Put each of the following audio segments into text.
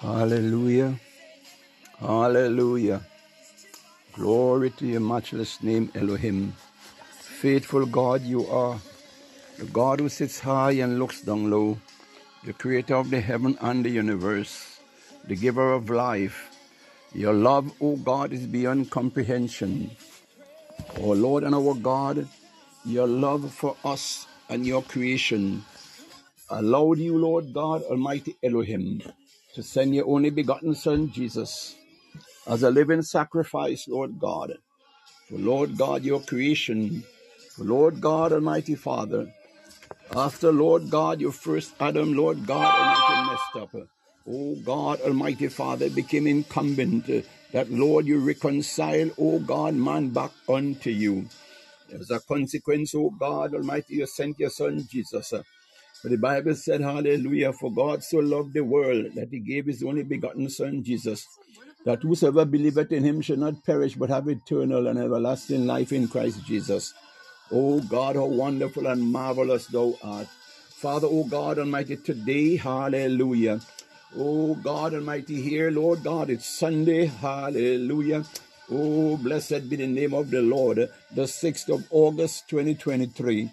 Hallelujah. Hallelujah. Glory to your matchless name, Elohim. Faithful God you are, the God who sits high and looks down low, the creator of the heaven and the universe, the giver of life. Your love, O God, is beyond comprehension. O Lord and our God, your love for us and your creation allowed you, Lord God, Almighty Elohim, to send your only begotten Son, Jesus, as a living sacrifice, Lord God, for Lord God, your creation, for Lord God, Almighty Father, after Lord God, your first Adam, Lord God, Almighty messed up. O God, Almighty Father, it became incumbent that, Lord, you reconcile, O God, man back unto you. As a consequence, O God, Almighty, you sent your Son, Jesus. But the Bible said, hallelujah, for God so loved the world that he gave his only begotten Son, Jesus, that whosoever believeth in him shall not perish but have eternal and everlasting life in Christ Jesus. O God, how wonderful and marvelous thou art. Father, O God Almighty, today, hallelujah. O God Almighty, here, Lord God, it's Sunday, hallelujah. Oh, blessed be the name of the Lord, the 6th of August, 2023.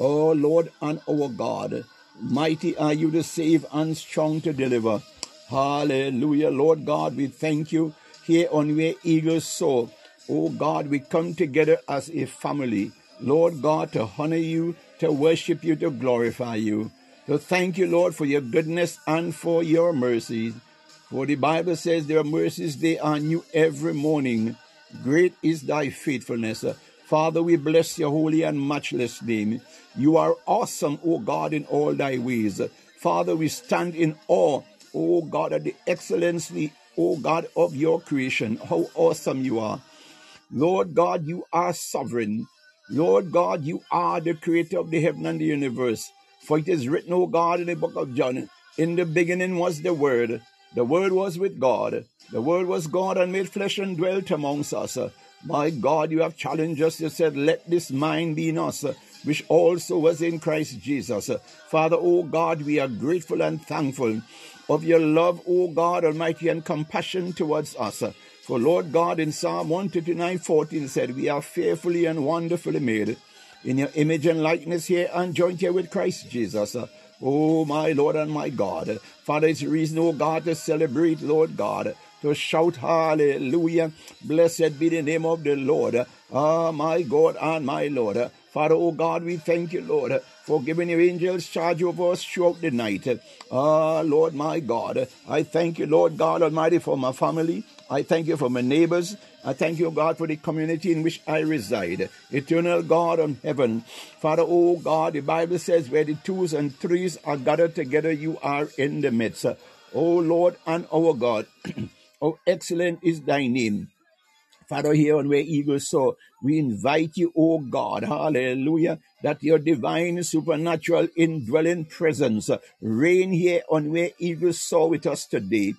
Oh, Lord and our God, mighty are you to save and strong to deliver. Hallelujah. Lord God, we thank you here on where eagles soar. Oh, God, we come together as a family, Lord God, to honor you, to worship you, to glorify you. So thank you, Lord, for your goodness and for your mercies. For the Bible says there are mercies, they are new every morning. Great is thy faithfulness. Father, we bless your holy and matchless name. You are awesome, O God, in all thy ways. Father, we stand in awe, O God, at the excellency, O God, of your creation. How awesome you are. Lord God, you are sovereign. Lord God, you are the creator of the heaven and the universe. For it is written, O God, in the book of John, in the beginning was the Word. The Word was with God. The Word was God and made flesh and dwelt amongst us. My God, you have challenged us. You said, let this mind be in us, which also was in Christ Jesus. Father, O God, we are grateful and thankful of your love, O God Almighty, and compassion towards us. For Lord God, in Psalm 139:14 said, we are fearfully and wonderfully made in your image and likeness here and joined here with Christ Jesus. Oh, my Lord and my God. Father, it's reason, oh God, to celebrate, Lord God, to shout hallelujah. Blessed be the name of the Lord. Ah, my God and my Lord. Father, oh God, we thank you, Lord, for giving your angels charge over us throughout the night. Ah, Lord, my God. I thank you, Lord God Almighty, for my family. I thank you for my neighbors. I thank you, God, for the community in which I reside. Eternal God of heaven. Father, oh God, the Bible says where the twos and threes are gathered together, you are in the midst. Oh Lord and our God, how excellent is thy name. Father, here on where eagles soar, we invite you, oh God, hallelujah, that your divine, supernatural, indwelling presence reign here on where eagles soar with us today.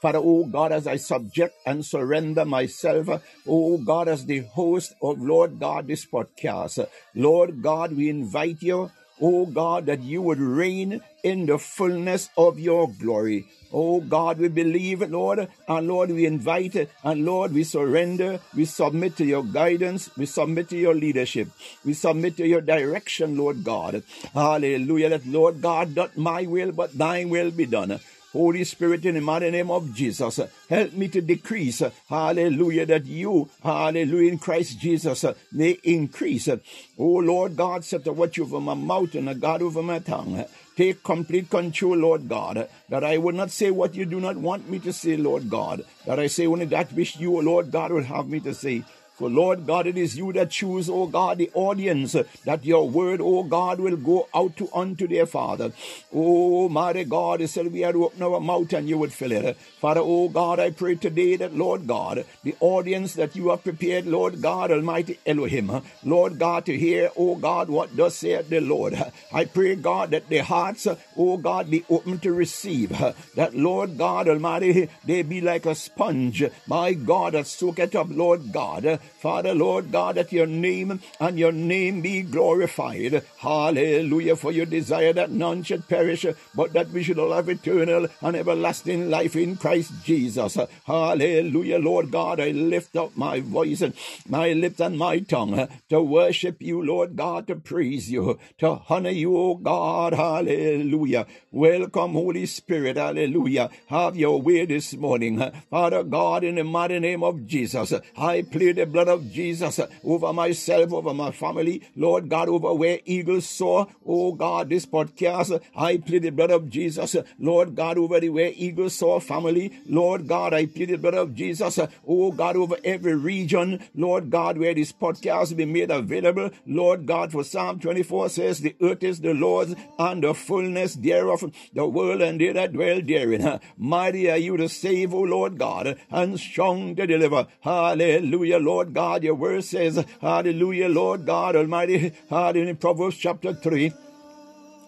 Father, oh God, as I subject and surrender myself, oh God, as the host of Lord God, this podcast, Lord God, we invite you, oh God, that you would reign in the fullness of your glory. Oh God, we believe, Lord, and Lord, we invite, and Lord, we surrender, we submit to your guidance, we submit to your leadership, we submit to your direction, Lord God. Hallelujah, that Lord God, not my will, but thine will be done. Holy Spirit, in the mighty name of Jesus, help me to decrease, hallelujah, that you, hallelujah, in Christ Jesus, may increase. Oh, Lord God, set a watch over my mouth and a guard over my tongue. Take complete control, Lord God, that I would not say what you do not want me to say, Lord God, that I say only that which you, Lord God, will have me to say. For, Lord God, it is you that choose, O God, the audience, that your word, O God, will go out to unto their Father. Oh, mighty God, you said we had to open our mouth and you would fill it. Father, O God, I pray today that, Lord God, the audience that you have prepared, Lord God, Almighty Elohim, Lord God, to hear, O God, what thus saith the Lord. I pray, God, that their hearts, O God, be open to receive. That, Lord God, Almighty, they be like a sponge, my God, that soaketh up, Lord God, Father, Lord God, at your name and your name be glorified. Hallelujah, for your desire that none should perish, but that we should all have eternal and everlasting life in Christ Jesus. Hallelujah, Lord God, I lift up my voice and my lips and my tongue to worship you, Lord God, to praise you, to honor you, O God. Hallelujah. Welcome, Holy Spirit. Hallelujah. Have your way this morning. Father God, in the mighty name of Jesus, I plead the blood of Jesus over myself, over my family, Lord God, over where eagles soar. Oh God, this podcast, I plead the blood of Jesus, Lord God, over the where eagles soar family, Lord God, I plead the blood of Jesus, oh God, over every region, Lord God, where this podcast be made available, Lord God, for Psalm 24 says, the earth is the Lord's and the fullness thereof, the world and they that dwell therein. Mighty are you to save, O Lord God, and strong to deliver. Hallelujah, Lord God, your word says, hallelujah, Lord God Almighty, in Proverbs chapter 3,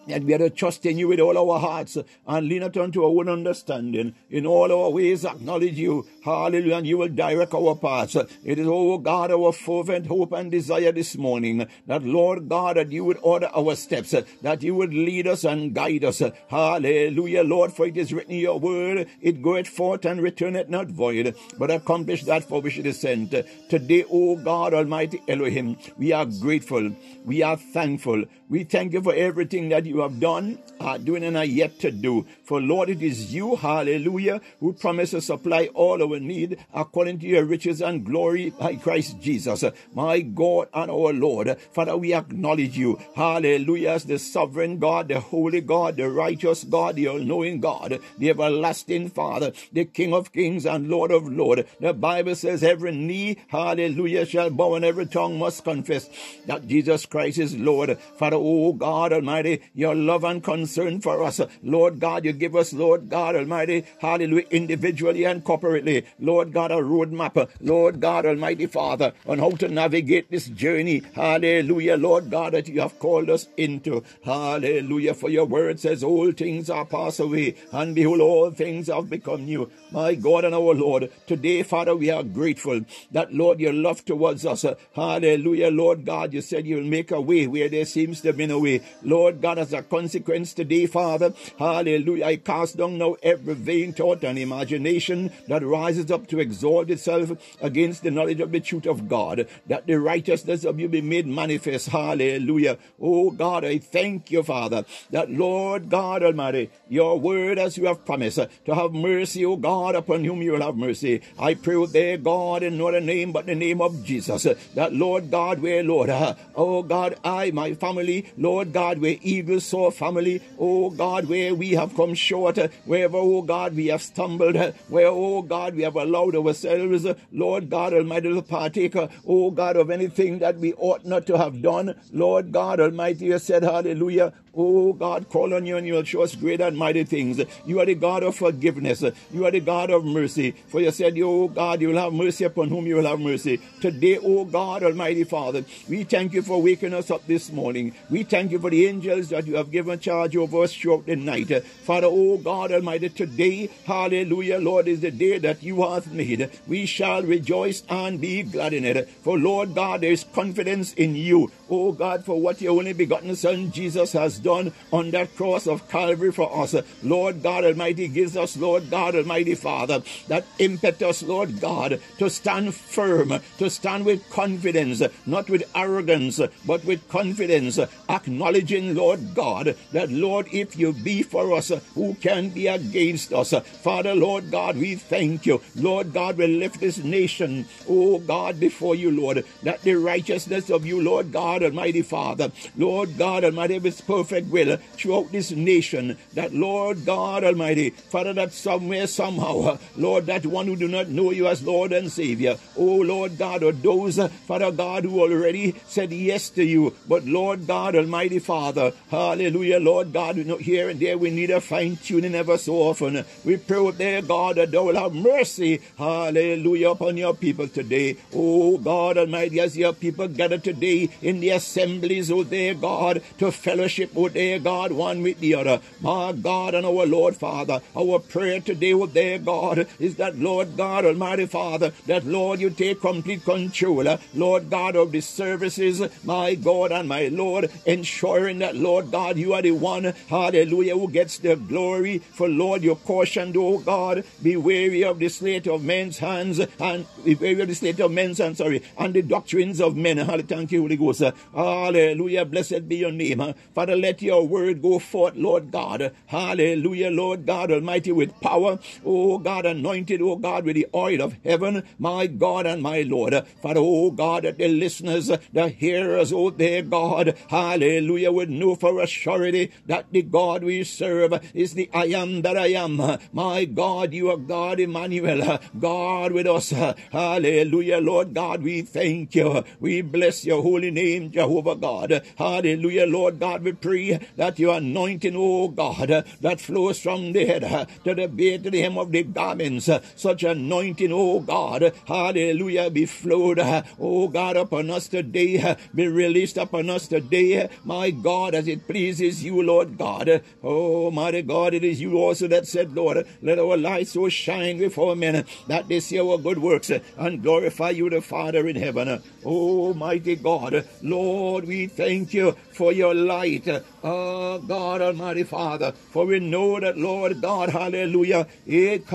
that we are to trust in you with all our hearts and lean not unto our own understanding. In all our ways acknowledge you. Hallelujah. And you will direct our paths. It is, oh God, our fervent hope and desire this morning that, Lord God, that you would order our steps, that you would lead us and guide us. Hallelujah, Lord, for it is written in your word, it goeth forth and returneth not void, but accomplish that for which it is sent. Today, oh God, Almighty Elohim, we are grateful. We are thankful. We thank you for everything that you have done, are doing, and are yet to do. For Lord, it is you, hallelujah, who promised to supply all our need according to your riches and glory by Christ Jesus. My God and our Lord, Father, we acknowledge you, hallelujah, as the sovereign God, the holy God, the righteous God, the all-knowing God, the everlasting Father, the King of kings and Lord of lords. The Bible says every knee, hallelujah, shall bow and every tongue must confess that Jesus Christ is Lord. Father, oh God Almighty, your love and concern for us, Lord God, you give us, Lord God Almighty, hallelujah, individually and corporately, Lord God, a roadmap, Lord God Almighty Father, on how to navigate this journey, hallelujah, Lord God, that you have called us into, hallelujah, for your word says all things are passed away, and behold, all things have become new. My God and our Lord, today, Father, we are grateful that, Lord, your love towards us, hallelujah, Lord God, you said you'll make a way where there seems to be no way, Lord God, as a consequence today, Father, hallelujah, I cast down now every vain thought and imagination that rises up to exalt itself against the knowledge of the truth of God, that the righteousness of you be made manifest, hallelujah. Oh God, I thank you, Father, that Lord God Almighty, your word as you have promised, to have mercy, oh God, upon whom you will have mercy. I pray there, God, in not a name but the name of Jesus, that Lord God, where Lord, oh God, I, my family, Lord God, where eagle so family, oh God, where we have come short, wherever, oh God, we have stumbled, where, oh God, we have allowed ourselves, Lord God Almighty, to partake, oh God, of anything that we ought not to have done, Lord God Almighty, you said, hallelujah, oh God, call on you and you will show us great and mighty things. You are the God of forgiveness. You are the God of mercy. For you said, oh God, you will have mercy upon whom you will have mercy. Today, oh God Almighty Father, we thank you for waking us up this morning. We thank you for the angels that you have given charge over us throughout the night. Father, oh God Almighty, today, hallelujah, Lord, is the day that you have made. We shall rejoice and be glad in it. For Lord God, there is confidence in you. Oh God, for what your only begotten Son Jesus has done on that cross of Calvary for us. Lord God Almighty gives us, Lord God Almighty Father, that impetus, Lord God, to stand firm, to stand with confidence, not with arrogance, but with confidence, acknowledging, Lord God, that Lord, if you be for us, who can be against us? Father, Lord God, we thank you. Lord God, we lift this nation, oh God, before you, Lord, that the righteousness of you, Lord God Almighty Father, Lord God Almighty, is perfect will throughout this nation, that Lord God Almighty, Father, that somewhere, somehow, Lord, that one who do not know you as Lord and Savior, oh Lord God, or those, Father God, who already said yes to you, but Lord God Almighty Father, Hallelujah, Lord God. We know here and there we need a fine-tuning ever so often. We pray with there, God, that thou will have mercy, hallelujah, upon your people today. Oh, God Almighty, as your people gather today in the assemblies, oh, dear God, to fellowship, oh, dear God, one with the other. My God and our Lord, Father, our prayer today, oh, dear God, is that, Lord God Almighty, Father, that, Lord, you take complete control, Lord God, of the services, my God and my Lord, ensuring that, Lord God, you are the one, hallelujah, who gets the glory. For, Lord, you cautioned, oh, God, be wary of the slate of men's hands, and be wary of the slate of men's hands, sorry, and the doctrines of men. Hallelujah, thank you, Holy Ghost. Hallelujah, blessed be your name. Father, let your word go forth, Lord God. Hallelujah, Lord God Almighty, with power. Oh, God, anointed, oh, God, with the oil of heaven, my God and my Lord. Father, oh, God, that the listeners, the hearers, oh, their God, hallelujah, would know for a surety that the God we serve is the I am that I am. My God, you are God Emmanuel, God with us. Hallelujah, Lord God, we thank you. We bless your holy name, Jehovah God. Hallelujah, Lord God, we pray that your anointing, oh God, that flows from the head to the base to the hem of the garments, such anointing, oh God, hallelujah, be flowed, oh God, upon us today, be released upon us today, my God, as it pleases you, Lord God. Oh, mighty God, it is you also that said, Lord, let our light so shine before men that they see our good works and glorify you, the Father in heaven. Oh, mighty God, Lord, we thank you for your light. Oh, God, Almighty Father, for we know that, Lord God, hallelujah, oh,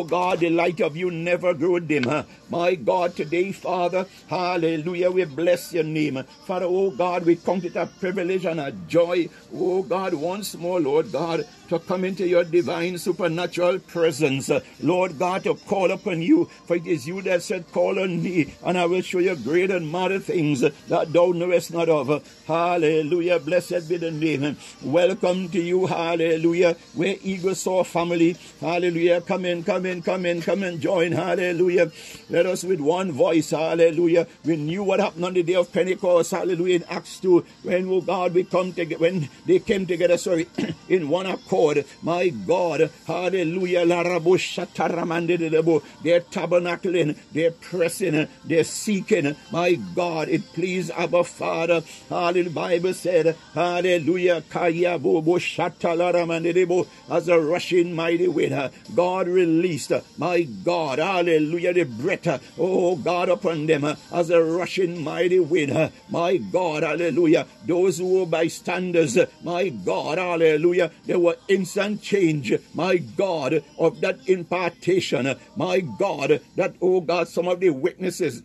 God, the light of you never grew dim. My God, today, Father, hallelujah, we bless your name. Father, oh, God, we count it a privilege and a joy, oh, God, once more, Lord God, to come into your divine supernatural presence. Lord God, to call upon you, for it is you that said, call on me, and I will show you great and mighty things that thou knowest not of. Hallelujah, blessed be the name. Welcome to you, hallelujah, where Eagle Saw family, hallelujah, come in, come in, come in, come and join, hallelujah. Let us with one voice, hallelujah. We knew what happened on the day of Pentecost, hallelujah, in Acts 2, when, oh God, we come together, when they came together, sorry, in one accord. My God, hallelujah, they're tabernacling, they're pressing, they're seeking. My God, it pleased our Father. Hallelujah, the Bible said, hallelujah, as a rushing mighty wind, God released, my God, hallelujah, the breath, oh God, upon them, as a rushing mighty wind. My God, hallelujah, those who were bystanders, my God, hallelujah, they were instant change, my God, of that impartation, my God, that, oh God, some of the witnesses,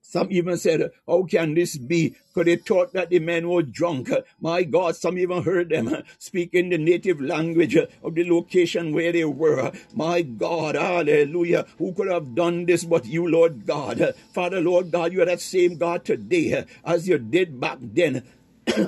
some even said, how can this be? Because they thought that the men were drunk. My God, some even heard them speak in the native language of the location where they were. My God, hallelujah, who could have done this but you, Lord God? Father, Lord God, you are that same God today as you did back then.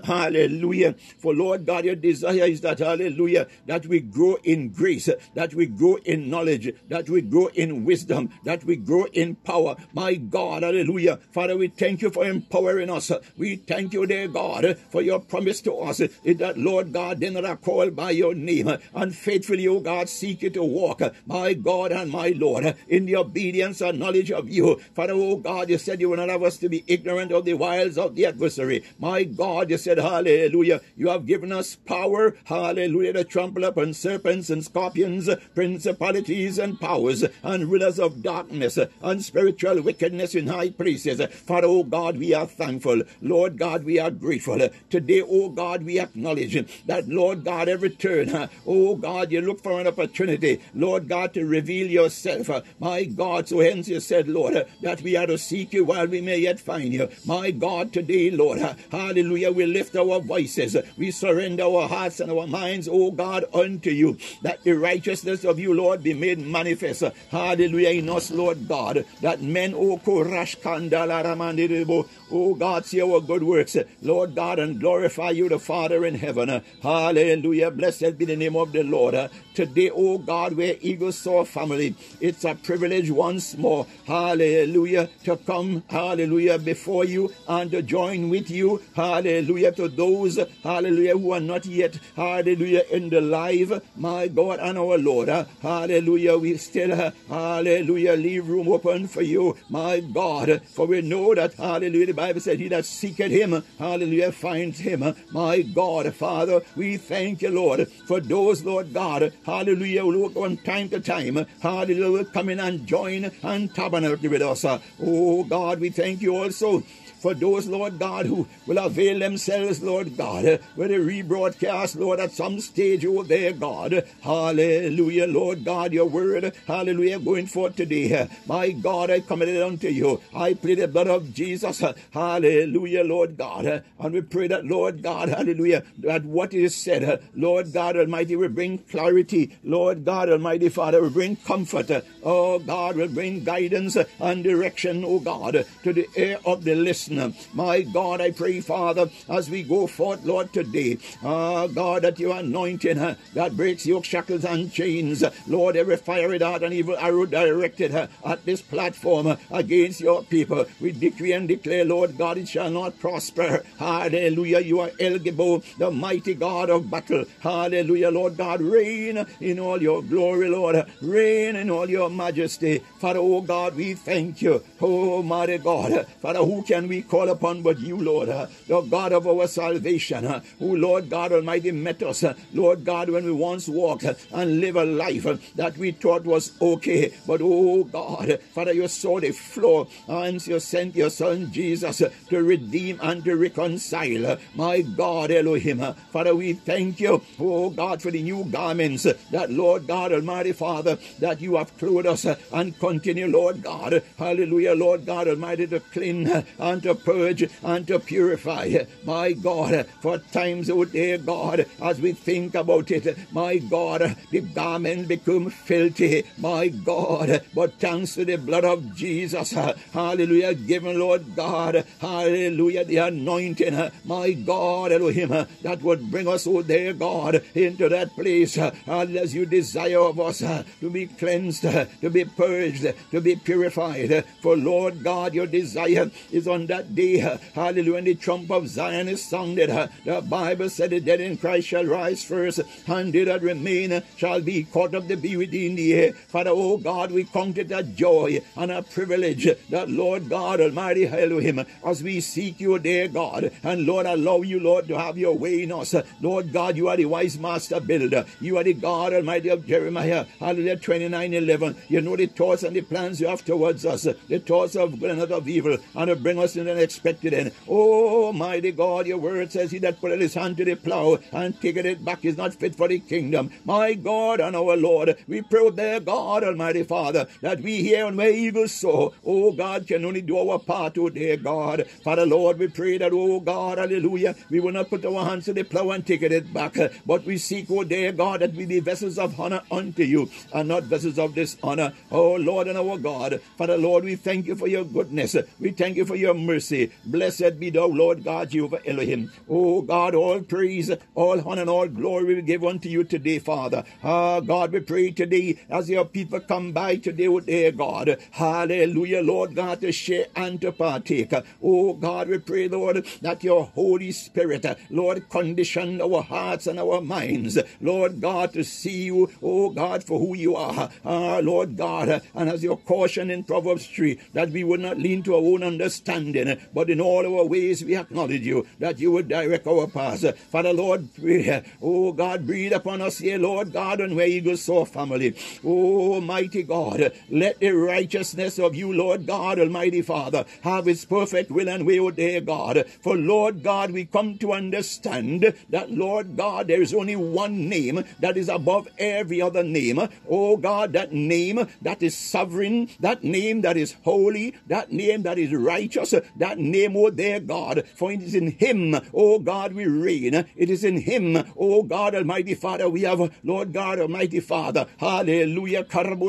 Hallelujah. For Lord God, your desire is that, hallelujah, that we grow in grace, that we grow in knowledge, that we grow in wisdom, that we grow in power. My God, hallelujah. Father, we thank you for empowering us. We thank you, dear God, for your promise to us is that, Lord God, then that are called by your name and faithfully, O God, seek you to walk, my God and my Lord, in the obedience and knowledge of you. Father, O God, you said you will not have us to be ignorant of the wiles of the adversary. My God, you said, hallelujah, you have given us power, hallelujah, to trample upon serpents and scorpions, principalities and powers, and rulers of darkness, and spiritual wickedness in high places. Father, oh God, we are thankful. Lord God, we are grateful. Today, oh God, we acknowledge that, Lord God, every turn, oh God, you look for an opportunity, Lord God, to reveal yourself. My God, so hence you said, Lord, that we are to seek you while we may yet find you. My God, today, Lord, hallelujah, we lift our voices, we surrender our hearts and our minds, O God, unto you, that the righteousness of you, Lord, be made manifest. Hallelujah in us, Lord God, that men, O Korash Kandala Ramandirebo, O God, see our good works, Lord God, and glorify you, the Father in heaven. Hallelujah. Blessed be the name of the Lord. Today, O God, we're Eagle Soar family. It's a privilege once more, hallelujah, to come, hallelujah, before you and to join with you, hallelujah, to those, hallelujah, who are not yet, hallelujah, in the live, my God and our Lord, hallelujah, we still, hallelujah, leave room open for you, my God, for we know that, hallelujah, the Bible said, he that seeketh him, hallelujah, finds him, my God. Father, we thank you, Lord, for those, Lord God, hallelujah, who from time to time, hallelujah, will come in and join and tabernacle with us. Oh God, we thank you also for those, Lord God, who will avail themselves, Lord God, with a rebroadcast, Lord, at some stage, oh there, God. Hallelujah, Lord God, your word, hallelujah, going forth today. My God, I commit it unto you. I plead the blood of Jesus. Hallelujah, Lord God. And we pray that, Lord God, hallelujah, that what is said, Lord God Almighty, will bring clarity. Lord God Almighty, Father, will bring comfort. Oh God, will bring guidance and direction, oh God, to the ear of the listener. My God, I pray, Father, as we go forth, Lord, today, God, that your anointing that breaks yoke, shackles, and chains, Lord, every fiery dart and evil arrow directed at this platform against your people, we decree and declare, Lord God, it shall not prosper. Hallelujah, you are El Gibor, the mighty God of battle. Hallelujah, Lord God, reign in all your glory, Lord, reign in all your majesty. Father, oh God, we thank you. Oh, mighty God, Father, who can we call upon but you, Lord, the God of our salvation, who, Lord God Almighty, met us, Lord God, when we once walked and lived a life that we thought was okay. But, oh God, Father, you saw the flaw and you sent your Son Jesus to redeem and to reconcile. My God, Elohim, Father, we thank you, oh God, for the new garments that, Lord God Almighty, Father, that you have clothed us and continue, Lord God, hallelujah, Lord God Almighty, to clean and to purge and to purify, my God, for times, oh dear God, as we think about it, my God, the garment become filthy, my God, but thanks to the blood of Jesus, hallelujah, given, Lord God, hallelujah, the anointing, my God, Elohim, that would bring us, oh dear God, into that place, as you desire of us, to be cleansed, to be purged, to be purified, for Lord God, your desire is on that day, hallelujah, when the trump of Zion is sounded, the Bible said the dead in Christ shall rise first, and they that remain shall be caught up to be with thee in the air. Father, oh God, we count it a joy and a privilege that, Lord God Almighty, Elohim, as we seek you, dear God, and Lord, allow you, Lord, to have your way in us. Lord God, you are the wise master builder. You are the God Almighty of Jeremiah, hallelujah, 29:11. You know the thoughts and the plans you have towards us, the thoughts of good and not of evil, and of bring us in an expected end. Oh, mighty God, your word says, he that putteth his hand to the plow and taketh it back is not fit for the kingdom. My God and our Lord, we pray, there, God, Almighty Father, that we here and where evil sow, oh God, can only do our part, oh dear God. Father, Lord, we pray that, oh God, hallelujah, we will not put our hands to the plow and taketh it back, but we seek, oh dear God, that we be vessels of honor unto you and not vessels of dishonor. Oh Lord and our God, Father, Lord, we thank you for your goodness. We thank you for your mercy. Blessed be thou, Lord God, Jehovah Elohim. Oh God, all praise, all honor, and all glory we give unto you today, Father. Ah, God, we pray today as your people come by today, oh dear God. Hallelujah, Lord God, to share and to partake. Oh God, we pray, Lord, that your Holy Spirit, Lord, condition our hearts and our minds, Lord God, to see you, oh God, for who you are. Ah, Lord God, and as your caution in Proverbs 3, that we would not lean to our own understanding, but in all our ways we acknowledge you, that you would direct our paths. Father, Lord, pray, oh God, breathe upon us here, Lord God, and where Eagle Soar family. Oh mighty God, let the righteousness of you, Lord God Almighty Father, have its perfect will and way, oh dear God. For Lord God, we come to understand that, Lord God, there is only one name that is above every other name. Oh God, that name that is sovereign, that name that is holy, that name that is righteous, that name, O their God, for it is in him, O God, we reign. It is in him, O God, Almighty Father, we have, Lord God, Almighty Father, hallelujah, God,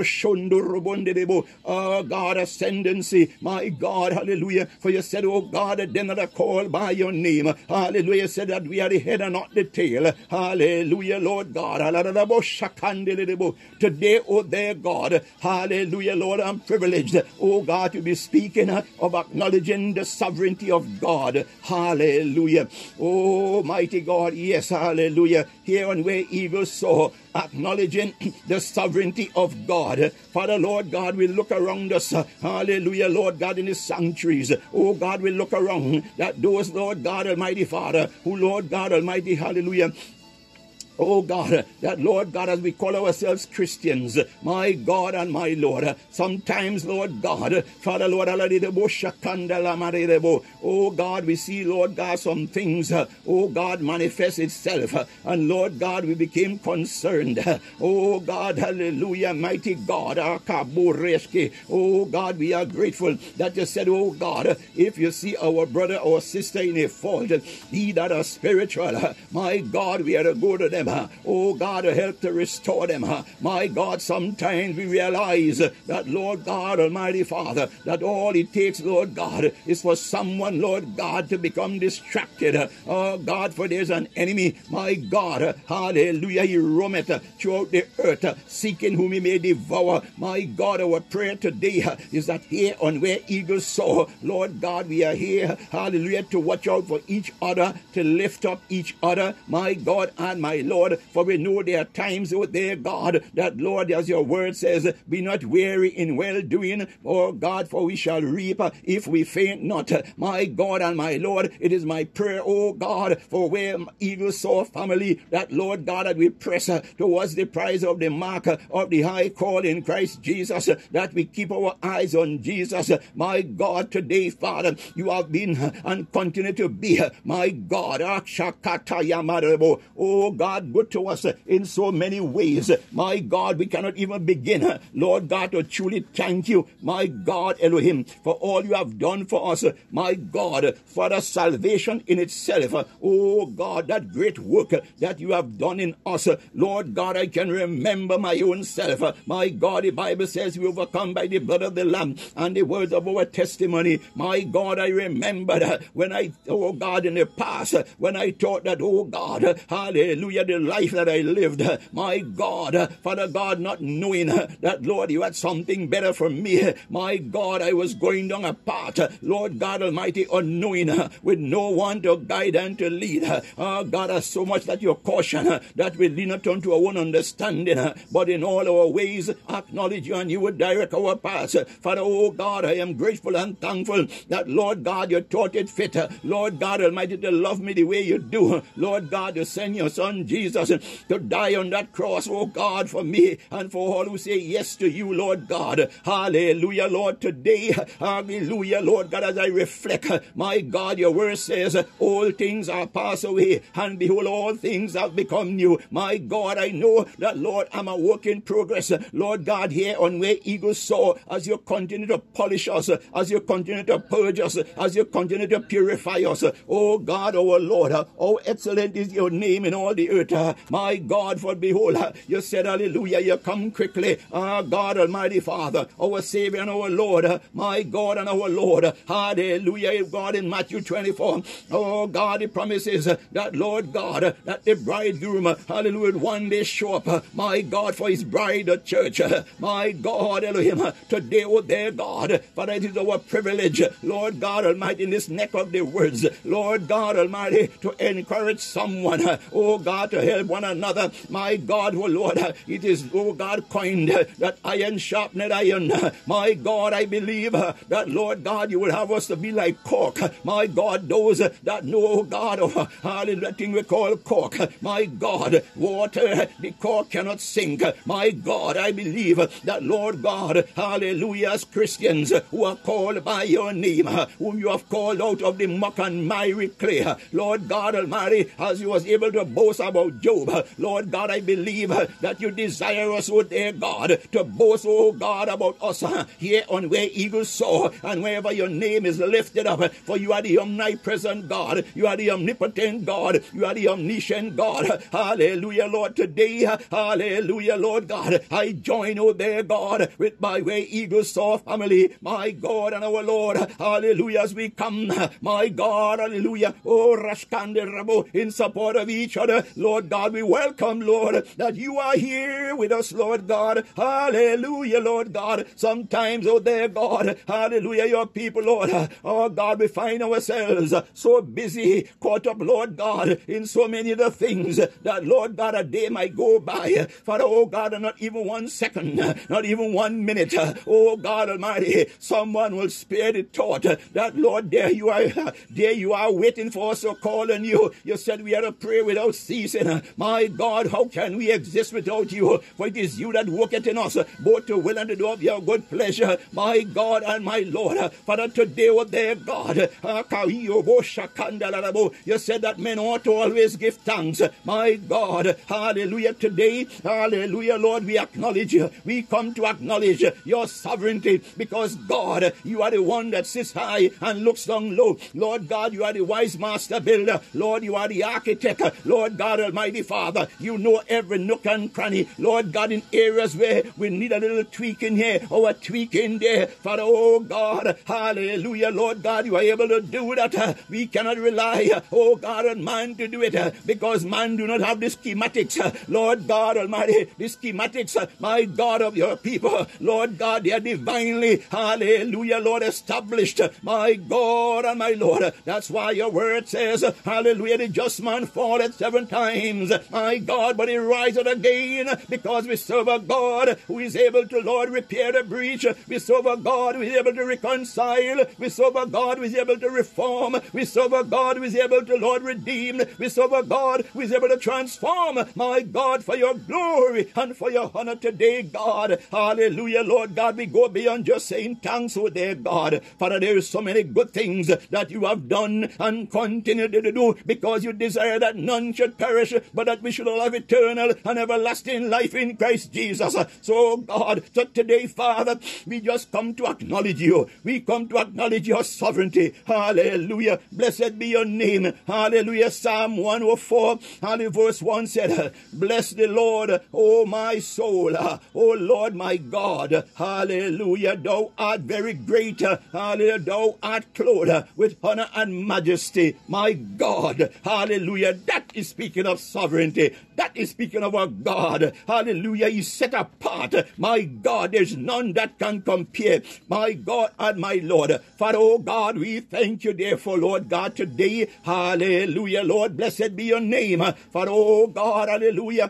ascendancy, my God, hallelujah, for you said, O God, that them that are called by your name, hallelujah, said that we are the head and not the tail, hallelujah, Lord God, today, O their God, hallelujah, Lord, I'm privileged, O God, to be speaking of acknowledging the sovereignty of God, hallelujah, oh mighty God, yes, hallelujah, here and where evil saw, acknowledging the sovereignty of God. Father, Lord God, we look around us, hallelujah, Lord God, in his sanctuaries, oh God, we look around, that those, Lord God, Almighty Father, who, Lord God, Almighty, hallelujah, oh God, that Lord God, as we call ourselves Christians, my God and my Lord, sometimes, Lord God, Father, Lord, oh God, we see, Lord God, some things, oh God, manifest itself, and Lord God, we became concerned, oh God, hallelujah, mighty God, oh God, we are grateful that you said, oh God, if you see our brother or sister in a fault, he that are spiritual, my God, we are to go to them, oh God, help to restore them. My God, sometimes we realize that, Lord God, Almighty Father, that all it takes, Lord God, is for someone, Lord God, to become distracted. Oh God, for there's an enemy, my God, hallelujah, he roameth throughout the earth, seeking whom he may devour. My God, our prayer today is that here on where eagles soar, Lord God, we are here, hallelujah, to watch out for each other, to lift up each other, my God and my Lord, for we know there are times, oh dear God, that Lord, as your word says, be not weary in well-doing, oh God, for we shall reap if we faint not. My God and my Lord, it is my prayer, oh God, for where evil saw family, that Lord God, that we press towards the prize of the mark of the high call in Christ Jesus, that we keep our eyes on Jesus. My God, today, Father, you have been and continue to be, my God, oh God, good to us in so many ways. My God, we cannot even begin, Lord God, to truly thank you, my God, Elohim, for all you have done for us. My God, Father, salvation in itself, oh God, that great work that you have done in us. Lord God, I can remember my own self. My God, the Bible says we overcome by the blood of the Lamb and the words of our testimony. My God, I remembered when I, oh God, in the past, when I thought that, oh God, hallelujah, the life that I lived, my God, Father God, not knowing that, Lord, you had something better for me. My God, I was going down a path, Lord God Almighty, unknowing, with no one to guide and to lead. Oh God, there's so much that you caution, that we lean not unto our own understanding, but in all our ways acknowledge you, and you would direct our paths. Father, oh God, I am grateful and thankful that, Lord God, you taught it fit, Lord God Almighty, to love me the way you do. Lord God, to send your Son Jesus to die on that cross, oh God, for me and for all who say yes to you, Lord God. Hallelujah, Lord, today, hallelujah, Lord God, as I reflect, my God, your word says, all things are passed away, and behold, all things have become new. My God, I know that, Lord, I'm a work in progress. Lord God, here on where eagles soar, as you continue to polish us, as you continue to purge us, as you continue to purify us, oh God, our Lord, how excellent is your name in all the earth, my God, for behold, you said, hallelujah, you come quickly, our God Almighty Father, our Savior and our Lord, my God and our Lord, hallelujah, God, in Matthew 24, oh God, he promises that, Lord God, that the bridegroom, hallelujah, one day show up, my God, for his bride, the church, my God, Elohim, today, oh dear God, Father, it is our privilege, Lord God Almighty, in this neck of the words, Lord God Almighty, to encourage someone, oh God, to help one another. My God, oh Lord, it is, oh God, coined that iron sharpened iron. My God, I believe that, Lord God, you will have us to be like cork. My God, those that know, God, of that thing we call cork. My God, water, the cork cannot sink. My God, I believe that, Lord God, hallelujah, as Christians who are called by your name, whom you have called out of the muck and miry clay, Lord God Almighty, as you was able to boast about about Job. Lord God, I believe that you desire us, O dear God, to boast, O God, about us here on where eagles soar and wherever your name is lifted up. For you are the omnipresent God. You are the omnipotent God. You are the omniscient God. Hallelujah, Lord, today. Hallelujah, Lord God. I join, O dear God, with my where eagles soar family, my God and our Lord. Hallelujah, as we come, my God, hallelujah. Oh, Rashkande Rabo, in support of each other. Lord God, we welcome, Lord, that you are here with us, Lord God. Hallelujah, Lord God. Sometimes, oh dear God, hallelujah, your people, Lord. Oh God, we find ourselves so busy, caught up, Lord God, in so many other things that, Lord God, a day might go by. Father, oh God, not even 1 second, not even 1 minute. Oh God Almighty, someone will spare the thought that, Lord, there you are waiting for us, so calling you. You said we are to pray without ceasing. My God, how can we exist without you? For it is you that worketh in us, both to will and to do of your good pleasure. My God and my Lord, Father, today, oh dear God, you said that men ought to always give thanks. My God, hallelujah, today, hallelujah, Lord, we acknowledge you. We come to acknowledge your sovereignty, because God, you are the one that sits high and looks down low. Lord God, you are the wise master builder. Lord, you are the architect. Lord God Almighty Father, you know every nook and cranny. Lord God, in areas where we need a little tweak in here or a tweak in there, Father, oh God, hallelujah, Lord God, you are able to do that. We cannot rely, oh God, on man to do it, because man do not have the schematics. Lord God Almighty, the schematics, my God, of your people, Lord God, they are divinely, hallelujah, Lord, established, my God and my Lord. That's why your word says, hallelujah, the just man falleth 7 times, my God, but he riseth again, because we serve a God who is able to, Lord, repair the breach. We serve a God who is able to reconcile. We serve a God who is able to reform. We serve a God who is able to, Lord, redeem. We serve a God who is able to transform, my God, for your glory and for your honor today, God. Hallelujah, Lord God, we go beyond just saying thanks, oh dear God. Father, there is so many good things that you have done and continue to do, because you desire that none should perish, but that we should all have eternal and everlasting life in Christ Jesus. So God, so today, Father, we just come to acknowledge you. We come to acknowledge your sovereignty. Hallelujah. Blessed be your name. Hallelujah. Psalm 104, verse 1 said, bless the Lord, O my soul. O Lord, my God. Hallelujah. Thou art very great. Hallelujah. Thou art clothed with honor and majesty. My God. Hallelujah. That is speaking of sovereignty. That is speaking of our God. Hallelujah. He's set apart. My God, there's none that can compare. My God and my Lord. Father, oh God, we thank you, therefore, Lord God, today. Hallelujah. Lord, blessed be your name. Father, oh God, hallelujah.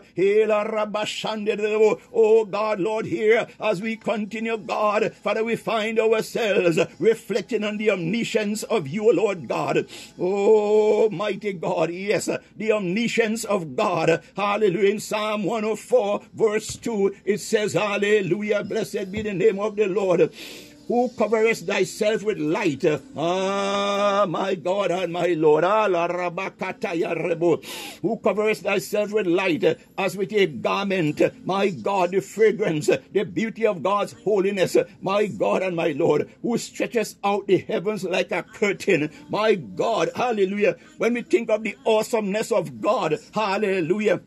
Oh God, Lord, here as we continue, God, Father, we find ourselves reflecting on the omniscience of you, Lord God. Oh, mighty God, yes, the omniscience of God. Hallelujah. In Psalm 104, verse 2, it says, hallelujah, blessed be the name of the Lord, who coverest thyself with light. Ah, my God and my Lord. Who coverest thyself with light as with a garment. My God, the fragrance, the beauty of God's holiness. My God and my Lord, who stretches out the heavens like a curtain. My God, hallelujah. When we think of the awesomeness of God, hallelujah,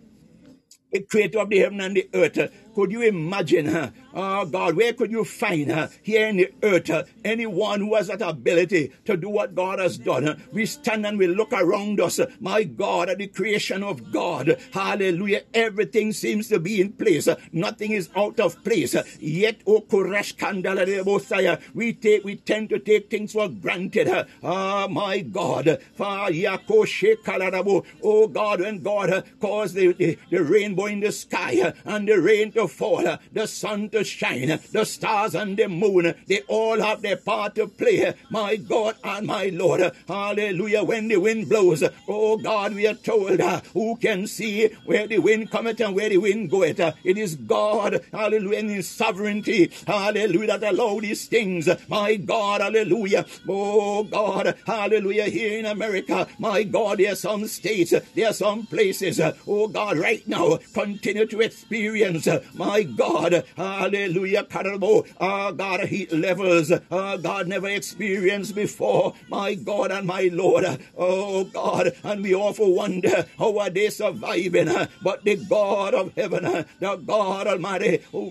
the creator of the heaven and the earth, could you imagine, oh God, where could you find here in the earth anyone who has that ability to do what God has done? We stand and we look around us, my God, at the creation of God. Hallelujah. Everything seems to be in place. Nothing is out of place. Yet, oh Koresh Kandala de Bosaya, we tend to take things for granted. Ah, my God. Oh God, when God caused the rainbow in the sky and the rain to to fall, the sun to shine, the stars and the moon, they all have their part to play, my God and my Lord. Hallelujah. When the wind blows, oh God, we are told, who can see where the wind cometh and where the wind goeth? It is God, hallelujah, in His sovereignty, hallelujah, that allowed these things, my God, hallelujah. Oh God, hallelujah, here in America, my God, there are some states, there are some places, oh God, right now, continue to experience, my God, hallelujah, terrible, oh God, heat levels, oh God, never experienced before, my God and my Lord, oh God, and we often wonder, how are they surviving? But the God of heaven, the God Almighty, oh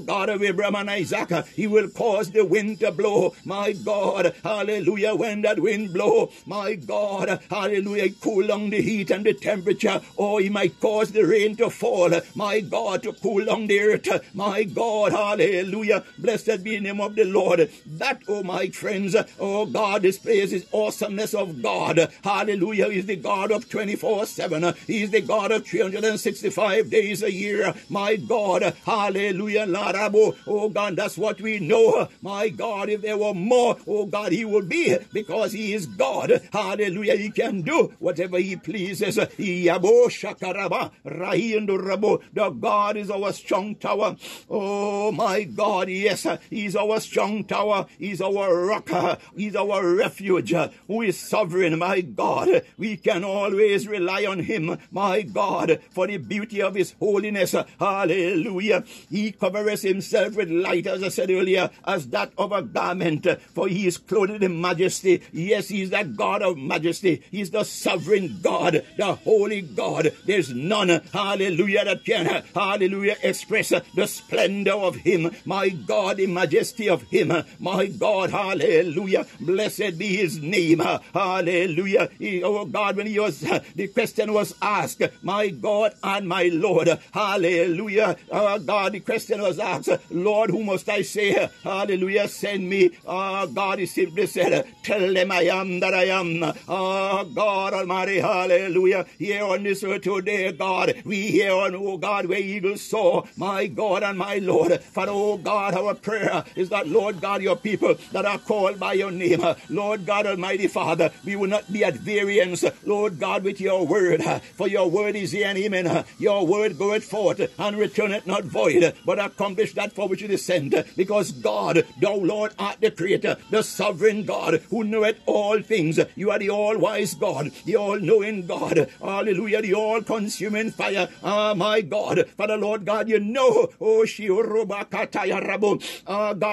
God of Abraham and Isaac, He will cause the wind to blow, my God, hallelujah, when that wind blow, my God, hallelujah, cool down the heat and the temperature, or He might cause the rain to fall, my God, to cool down the earth, my God, hallelujah, blessed be the name of the Lord. That, oh my friends, oh God, displays His awesomeness of God, hallelujah, He is the God of 24/7, He is the God of 365 days a year, my God, hallelujah, Larabo, oh God, that's what we know, my God, if there were more, oh God, He would be, because He is God, hallelujah, He can do whatever He pleases, Yabo Shakaraba, Rahiendurabo, the God is our strong tower, oh my God, yes, He's our strong tower, He's our rock, He's our refuge, who is sovereign, my God, we can always rely on Him, my God, for the beauty of His holiness, hallelujah, He covers Himself with light, as I said earlier, as that of a garment, for He is clothed in majesty, yes, He is that God of majesty, He is the sovereign God, the holy God, there's none, hallelujah, that can, hallelujah, express the splendor of Him, my God, the majesty of Him, my God, hallelujah, blessed be His name, hallelujah, oh God, when He was, the question was asked, my God and my Lord, hallelujah, oh God, the question was asked, Lord, who must I say, hallelujah, send me, oh God, He simply said, tell them I am that I am, oh God Almighty, hallelujah, here on this earth today, God, we here on, oh God, where eagles soar, my God and my Lord, for oh God, our prayer is that, Lord God, your people that are called by your name, Lord God Almighty Father, we will not be at variance, Lord God, with your word, for your word is here and amen, your word goeth forth and returneth not void, but accomplish that for which it is sent, because God, thou Lord art the creator, the sovereign God, who knoweth all things, you are the all-wise God, the all-knowing God, hallelujah, the all-consuming fire, ah my God, Father Lord God, you know, oh God,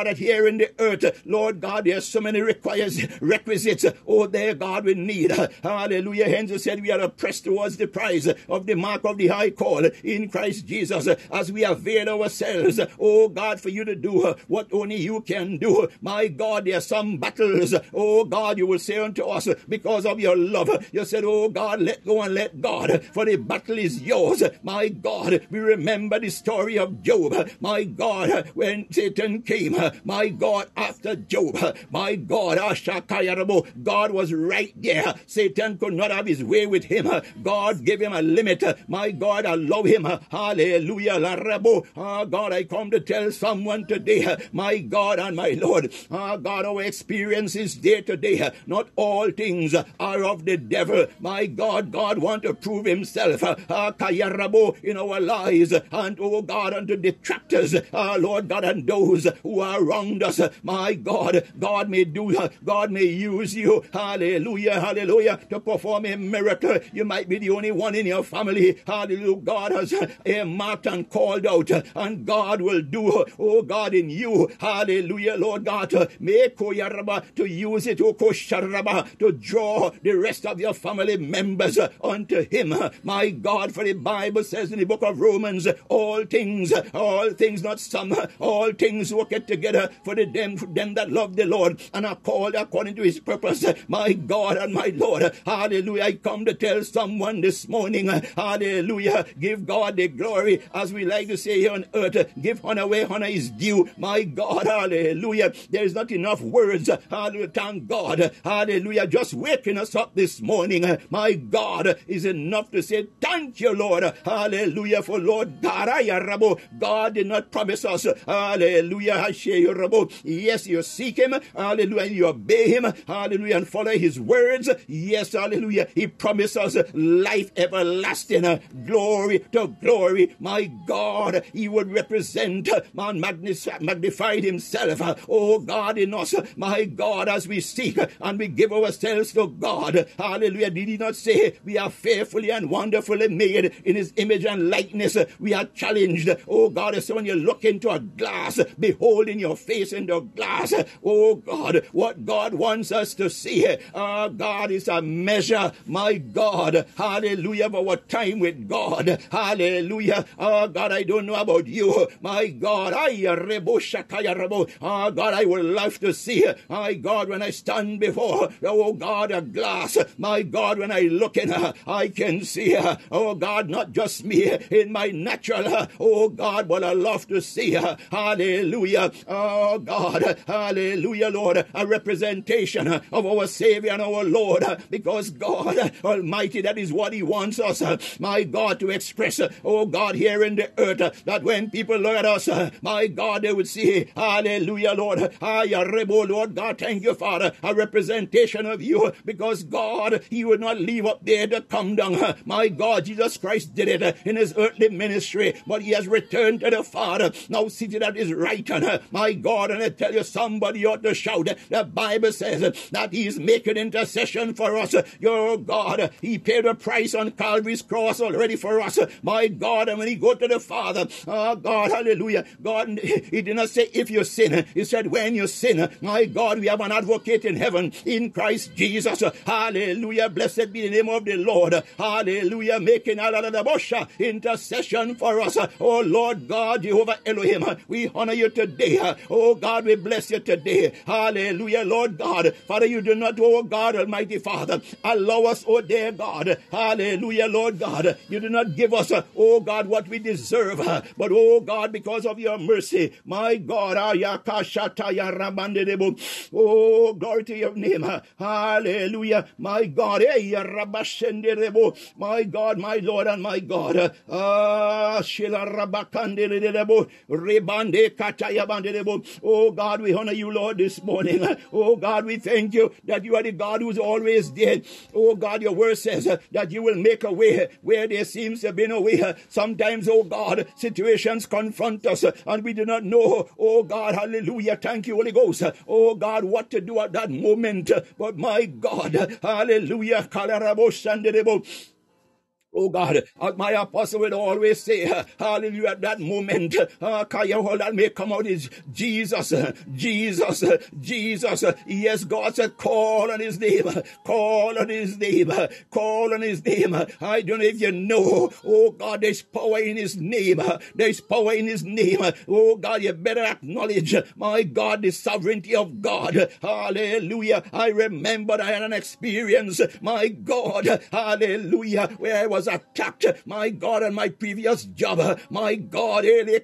that here in the earth, Lord God, there are so many requisites, oh there God, we need, hallelujah, hence you said we are oppressed towards the prize of the mark of the high call in Christ Jesus, as we avail ourselves, oh God, for you to do what only you can do, my God, there are some battles, oh God, you will say unto us, because of your love, you said, oh God, let go and let God, for the battle is yours, my God, we remember the story of Job, my God, when Satan came, my God, after Job, my God, God was right there, Satan could not have his way with him, God gave him a limit, my God, allow him, hallelujah, oh God, I come to tell someone today, my God and my Lord, oh God, our experiences day to day, not all things are of the devil, my God, God wants to prove Himself, in our lives, and oh God, unto detractors, Lord God, and those who are around us, my God, God may use you, hallelujah, hallelujah, to perform a miracle, you might be the only one in your family, hallelujah, God has marked and called out, and God will do, oh God, in you, hallelujah, Lord God, to use it, to draw the rest of your family members unto Him, my God, for the Bible says in the book of Romans, all things, not some, all things work together for them that love the Lord, and are called according to His purpose, my God and my Lord, hallelujah, I come to tell someone this morning, hallelujah, give God the glory, as we like to say here on earth, give honor where honor is due, my God, hallelujah, there is not enough words, hallelujah, thank God, hallelujah, just waking us up this morning, my God, is enough to say, thank you, Lord, hallelujah, Hallelujah. For Lord God, God did not promise us. Hallelujah. Yes, you seek him. Hallelujah. You obey him. Hallelujah. And follow his words. Yes. Hallelujah. He promised us life everlasting. Glory to glory. My God, he would represent and magnify himself. Oh God in us. My God, as we seek and we give ourselves to God. Hallelujah. Did he not say we are fearfully and wonderfully made in his image and likeness? We are challenged. Oh God, so when you look into a glass, beholding your face in the glass. Oh God, what God wants us to see. Our God is a measure. My God. Hallelujah. Of our time with God. Hallelujah. Oh God, I don't know about you. My God. Oh God, I would love to see. My God, when I stand before, oh God, a glass. My God, when I look in her, I can see her. Oh God, not just me in my natural. Oh God, but I love to see her. Hallelujah. Oh God. Hallelujah, Lord. A representation of our Savior and our Lord. Because God Almighty, that is what he wants us, my God, to express. Oh God, here in the earth, that when people look at us, my God, they would see. Hallelujah, Lord. Lord God, thank you, Father. A representation of you. Because God, he would not leave up there to come down. My God, Jesus Christ did it in his earthly ministry, but he has returned to the Father, now seated at his right hand. My God, and I tell you, somebody ought to shout. The Bible says that he is making intercession for us. Your God, he paid a price on Calvary's cross already for us. My God, and when he go to the Father, oh God, hallelujah, God, he did not say if you sin, he said when you sin. My God, we have an advocate in heaven in Christ Jesus. Hallelujah, blessed be the name of the Lord. Hallelujah, making intercession for us. Oh Lord God, Jehovah Elohim, we honor you today. Oh God, we bless you today. Hallelujah, Lord God. Father, you do not, oh God, Almighty Father, allow us, oh dear God. Hallelujah, Lord God. You do not give us, oh God, what we deserve. But oh God, because of your mercy, my God, oh glory to your name. Hallelujah, my God. My God, my Lord and my God. Oh God, we honor you, Lord, this morning. Oh God, we thank you that you are the God who's always there. Oh God, your word says that you will make a way where there seems to be no way. Sometimes, oh God, situations confront us and we do not know. Oh God, hallelujah, thank you, Holy Ghost. Oh God, what to do at that moment. But my God, hallelujah, oh God, my apostle would always say, hallelujah, at that moment, all that may come out is Jesus, Jesus, Jesus. Yes, God said, call on his name, call on his name, call on his name. I don't know if you know, oh God, there's power in his name, there's power in his name. Oh God, you better acknowledge, my God, the sovereignty of God. Hallelujah. I remember I had an experience, my God, hallelujah, where I was attacked, my God, on my previous job, my God. Many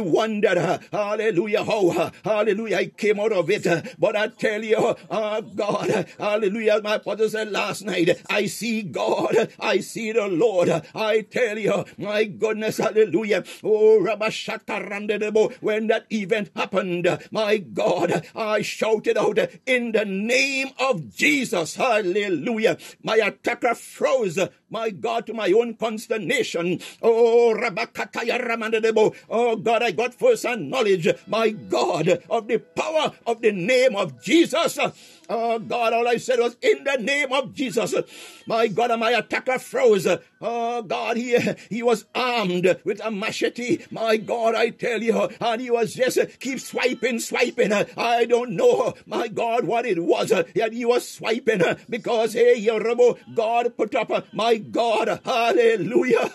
wonder, hallelujah, how, hallelujah, I came out of it. But I tell you, oh God, hallelujah, my father said last night, I see God, I see the Lord. I tell you, my goodness, hallelujah, oh, when that event happened, my God, I shouted out, in the name of Jesus, hallelujah. My attacker froze, my God, to my own consternation. Oh, God, I got first-hand knowledge, my God, of the power of the name of Jesus. Oh, God, all I said was, in the name of Jesus. My God, and my attacker froze. Oh, God, he was armed with a machete. My God, I tell you, and he was just keep swiping, swiping. I don't know, my God, what it was. Yet he was swiping because, hey, God put up, my God, hallelujah.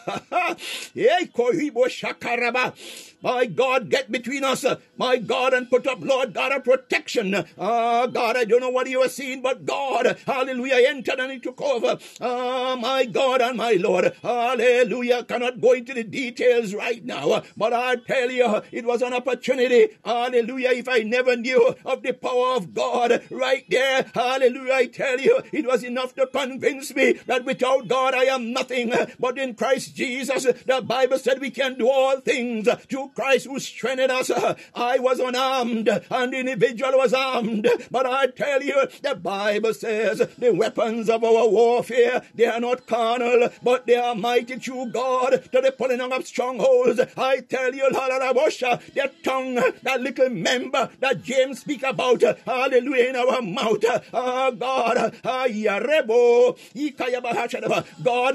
My God, get between us, my God, and put up, Lord God, a protection. Oh, God, I don't know what you are seeing, but God, hallelujah, entered and he took over. Oh, my God and my Lord, hallelujah. Cannot go into the details right now, but I tell you, it was an opportunity. Hallelujah, if I never knew of the power of God right there, hallelujah, I tell you, it was enough to convince convince me that without God I am nothing, but in Christ Jesus, the Bible said we can do all things through Christ who strengthened us. I was unarmed, and the individual was armed, but I tell you, the Bible says the weapons of our warfare, they are not carnal, but they are mighty through God to the pulling down of strongholds. I tell you, the tongue, that little member that James speak about, hallelujah, in our mouth. Ah, God, God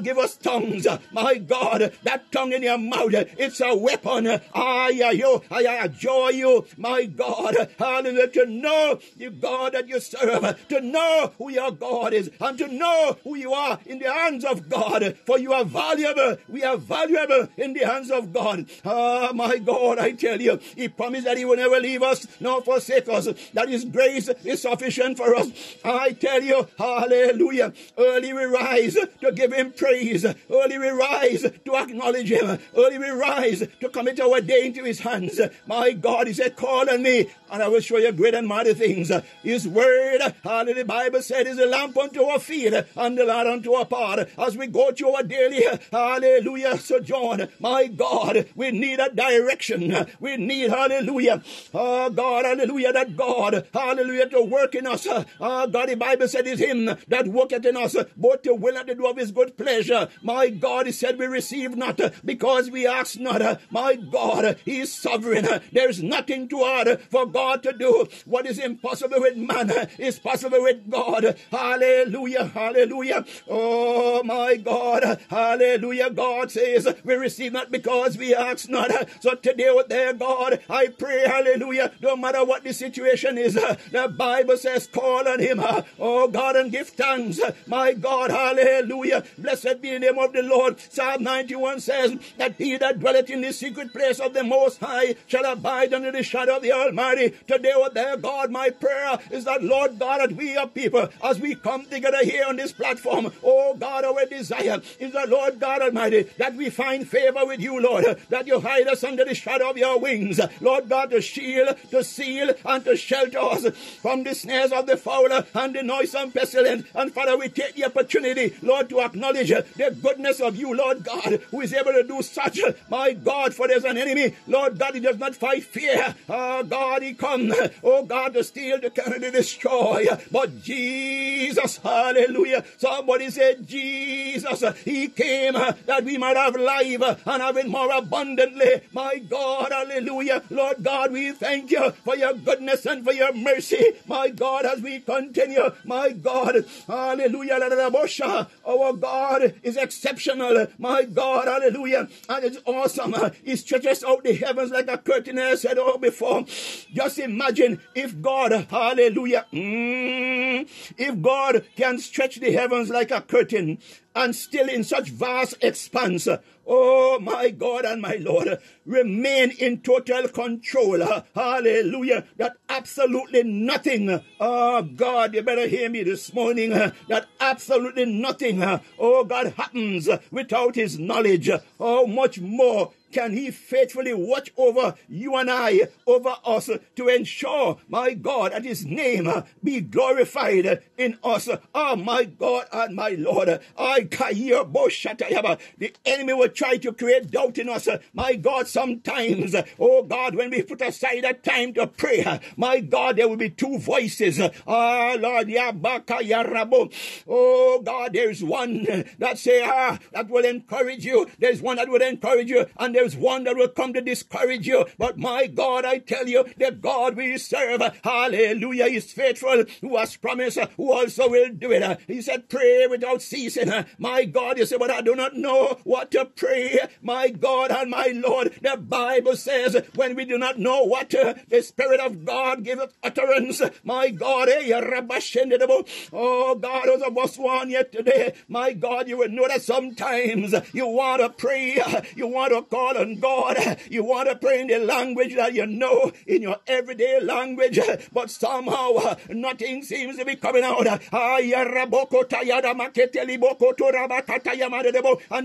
give us tongues. My God, that tongue in your mouth, it's a weapon. I adore you, my God, hallelujah, to know the God that you serve, to know who your God is, and to know who you are in the hands of God, for you are valuable. We are valuable in the hands of God. Ah, my God, I tell you, He promised that He will never leave us nor forsake us, that His grace is sufficient for us. I tell you, hallelujah, early we rise to give Him praise, early we rise to acknowledge Him, early we rise to commit our day into His hands. My God, He said, call on me, and I will show you great and mighty things. His word, hallelujah, the Bible said, is a lamp unto our feet and the light unto our path. As we go through our daily, hallelujah, sojourn, my God, we need a direction. We need, hallelujah, oh God, hallelujah, that God, hallelujah, to work in us. Oh God, the Bible said it's Him that worketh in us, both to will and to do of His good pleasure. My God, He said we receive not because we ask not. My God, He is sovereign. There is nothing too hard for God to do. What is impossible with man is possible with God. Hallelujah, hallelujah. Oh my God, hallelujah. God says we receive not because we ask not. So today, dear God, I pray, hallelujah, no matter what the situation is, the Bible says call on Him, oh God, and give thanks. My God, hallelujah, blessed be the name of the Lord. Psalm 91 says that he that dwelleth in the secret place of the Most High shall abide under the shadow of the Almighty. Today, oh dear God, my prayer is that, Lord God, that we are people, as we come together here on this platform, oh God, our desire is that, Lord God Almighty, that we find favor with You, Lord, that You hide us under the shadow of Your wings, Lord God, to shield, to seal, and to shelter us from the snares of the fowler and the noisome pestilence. And Father, we take the opportunity, Lord, to acknowledge the goodness of You, Lord God, who is able to do such. My God, for there's an enemy, Lord God, He does not fight fear. Oh God, He comes, oh God, to steal, to kill, to destroy. But Jesus, hallelujah, somebody said, Jesus, He came that we might have life and have it more abundantly. My God, hallelujah, Lord God, we thank You for Your goodness and for Your mercy. My God, as we continue, my God, hallelujah, our God is exceptional. My God, hallelujah, and it's awesome. He stretches out the heavens like a curtain, as I said before. Just imagine if God, hallelujah, if God can stretch the heavens like a curtain and still in such vast expanse, oh my God and my Lord, remain in total control, hallelujah, that absolutely nothing, oh God, you better hear me this morning, that absolutely nothing, oh God, happens without His knowledge. How much more can He faithfully watch over you and I, over us, to ensure, my God, that His name be glorified in us. Oh, my God and my Lord. The enemy will try to create doubt in us. My God, sometimes, oh God, when we put aside that time to pray, my God, there will be two voices. Oh, Lord, oh God, there's one that say, that will encourage you. There's one that will encourage you, and there's one that will come to discourage you. But my God, I tell you, the God we serve, hallelujah, is faithful, who has promised, who also will do it. He said, pray without ceasing. My God, you say, but I do not know what to pray. My God and my Lord, the Bible says, when we do not know what, the Spirit of God giveth utterance. My God, oh God, those of us who are on yet today, my God, you will know that sometimes you want to pray, you want to call God and God. You want to pray in the language that you know, in your everyday language, but somehow nothing seems to be coming out. And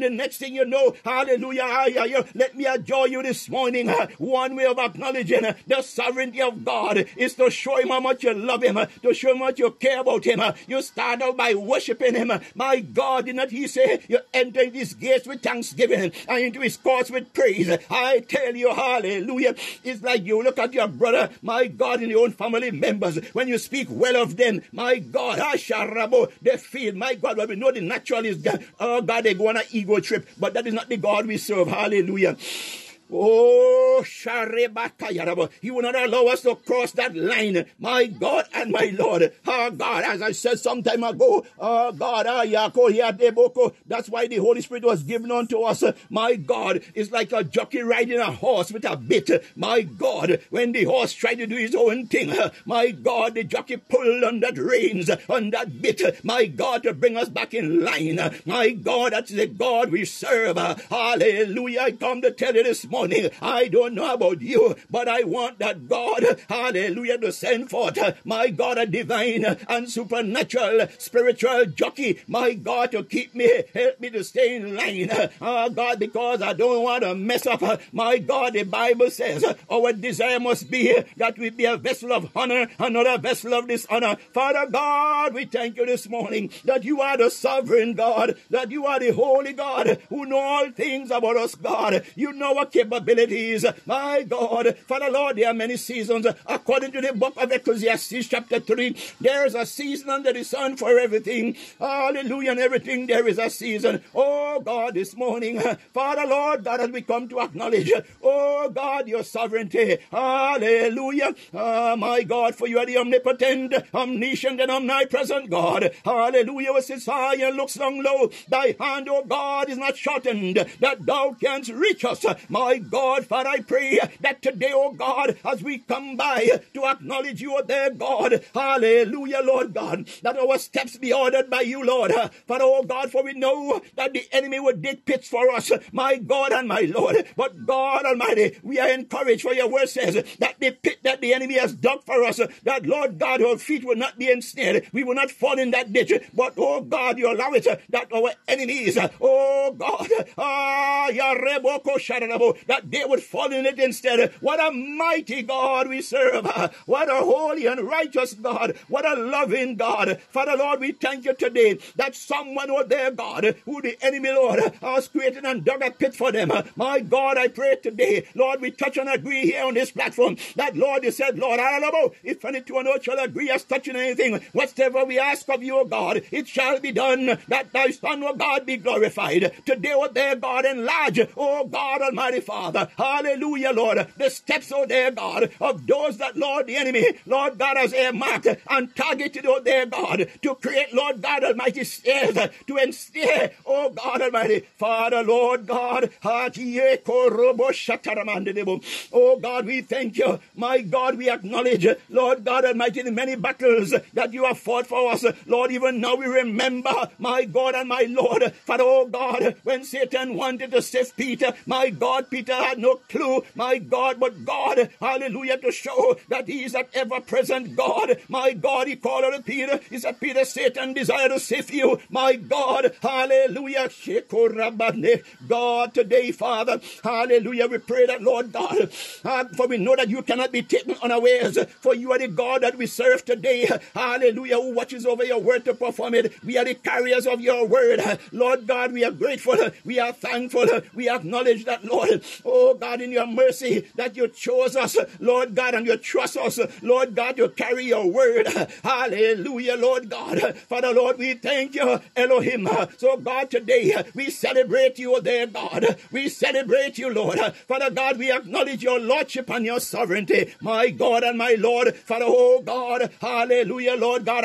the next thing you know, hallelujah, let me adjure you this morning. One way of acknowledging the sovereignty of God is to show him how much you love him, to show him how much you care about him. You start out by worshiping him. My God, did not he say, you enter in his gates with thanksgiving and into his courts with praise. I tell you, hallelujah, it's like you look at your brother, my God, in your own family members, when you speak well of them, my God, they feel, my God, well, we know the natural is God. Oh God, they go on an ego trip, but that is not the God we serve, hallelujah. Oh, he will not allow us to cross that line. My God and my Lord. Oh, God, as I said some time ago. Oh, God, that's why the Holy Spirit was given unto us. My God, it's like a jockey riding a horse with a bit. My God, when the horse tried to do his own thing. My God, the jockey pulled on that reins, on that bit. My God, to bring us back in line. My God, that's the God we serve. Hallelujah. I come to tell you this morning. I don't know about you, but I want that God, hallelujah, to send forth, my God, a divine and supernatural spiritual jockey, my God, to keep me, help me to stay in line, oh God, because I don't want to mess up, my God. The Bible says our desire must be that we be a vessel of honor and not a vessel of dishonor. Father God, we thank you this morning that you are the sovereign God, that you are the holy God who know all things about us, God. You know what capabilities, my God. Father, Lord, there are many seasons. According to the book of Ecclesiastes chapter 3, there is a season under the sun for everything. Hallelujah, and everything there is a season. Oh, God, this morning, Father, Lord, God, as we come to acknowledge, oh, God, your sovereignty. Hallelujah. My God, for you are the omnipotent, omniscient, and omnipresent God. Hallelujah, which sits high and looks long low. Thy hand, oh, God, is not shortened, that thou canst reach us. My God, Father, I pray that today, oh God, as we come by to acknowledge you, oh there, God, hallelujah, Lord God, that our steps be ordered by you, Lord. Father, oh God, for we know that the enemy would dig pits for us, my God and my Lord. But God Almighty, we are encouraged, for your word says that the pit that the enemy has dug for us, that Lord God, our feet will not be ensnared. We will not fall in that ditch. But oh God, you allow it that our enemies, oh God, that they would fall in it instead. What a mighty God we serve. What a holy and righteous God. What a loving God. Father, Lord, we thank you today that someone over there, God, who the enemy, Lord, has created and dug a pit for them. My God, I pray today, Lord, we touch and agree here on this platform that, Lord, you said, Lord, if any two on earth shall agree as touching anything, whatever we ask of you, O God, it shall be done, that thy Son, O God, be glorified. Today, O there, God, enlarge, O God Almighty, Father, hallelujah, Lord, the steps, oh there, God, of those that, Lord, the enemy, Lord God, has earmarked and targeted, oh there, God, to create, Lord God Almighty, stairs to ensnare, oh God Almighty, Father, Lord God, oh God, we thank you, my God, we acknowledge, Lord God Almighty, the many battles that you have fought for us, Lord, even now we remember, my God and my Lord, Father, oh God, when Satan wanted to sift Peter, my God, Peter had no clue, my God, but God, hallelujah, to show that he is an ever-present God. My God, he called out to Peter. He said, Peter, Satan desire to sift you. My God, hallelujah. God, today, Father, hallelujah, we pray that, Lord God, for we know that you cannot be taken unawares, for you are the God that we serve today. Hallelujah, who watches over your word to perform it. We are the carriers of your word. Lord God, we are grateful. We are thankful. We acknowledge that, Lord. Oh God, in your mercy that you chose us, Lord God, and you trust us, Lord God, to carry your word. Hallelujah, Lord God. Father, Lord, we thank you, Elohim. So God, today we celebrate you, oh there, God. We celebrate you, Lord. Father God, we acknowledge your lordship and your sovereignty. My God and my Lord. Father, oh God, hallelujah, Lord God.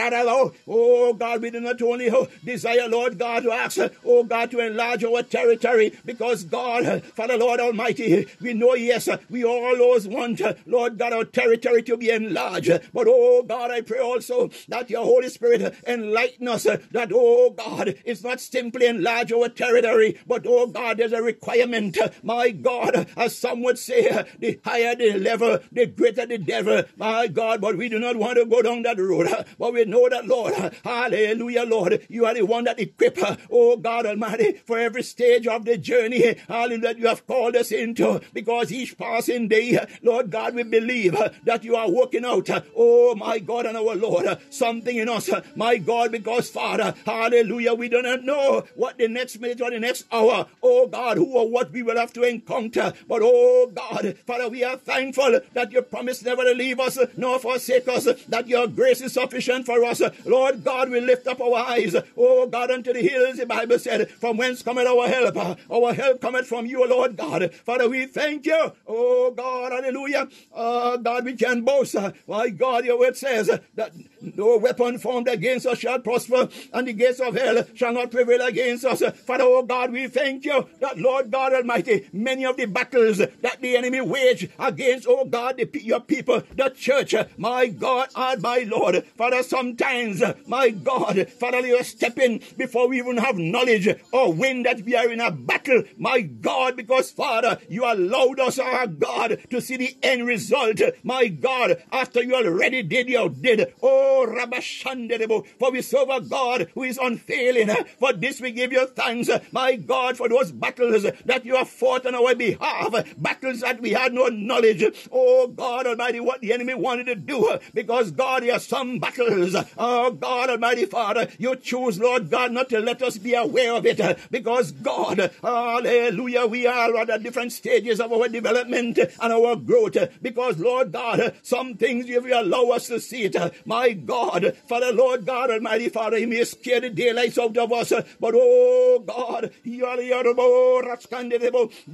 Oh God, we do not only desire, Lord God, to ask, oh God, to enlarge our territory, because God, Father, Lord, Almighty, we know, yes, we all always want, Lord God, our territory to be enlarged. But, oh God, I pray also that your Holy Spirit enlighten us, that, oh God, it's not simply enlarge our territory, but, oh God, there's a requirement. My God, as some would say, the higher the level, the greater the devil. My God, but we do not want to go down that road. But we know that, Lord, hallelujah, Lord, you are the one that equips, oh God Almighty, for every stage of the journey, hallelujah, that you have called us into, because each passing day, Lord God, we believe that you are working out, oh my God and our Lord, something in us, my God, because Father, hallelujah, we do not know what the next minute or the next hour, oh God, who or what we will have to encounter, but oh God, Father, we are thankful that your promise never to leave us nor forsake us, that your grace is sufficient for us. Lord God, we lift up our eyes, oh God, unto the hills, the Bible said, from whence cometh our help? Our help cometh from you, Lord God. Father, we thank you, oh God, hallelujah. God, we can boast. My God, your word says that no weapon formed against us shall prosper, and the gates of hell shall not prevail against us. Father, oh God, we thank you that, Lord God Almighty, many of the battles that the enemy waged against, oh God, your people, the church, my God and my Lord. Father, sometimes, my God, Father, you are stepping before we even have knowledge or when that we are in a battle, my God, because Father, you allowed us, our God, to see the end result, my God, after you already did your did. Oh, Rabashanderebo, for we serve a God who is unfailing. For this we give you thanks, my God, for those battles that you have fought on our behalf, battles that we had no knowledge. Oh, God Almighty, what the enemy wanted to do, because God, there are some battles, oh God Almighty Father, you choose, Lord God, not to let us be aware of it, because God, hallelujah, we are at different stages of our development and our growth, because Lord God, some things if you allow us to see it, my God, Father, Lord God Almighty Father, he may scare the daylights out of us, but oh God,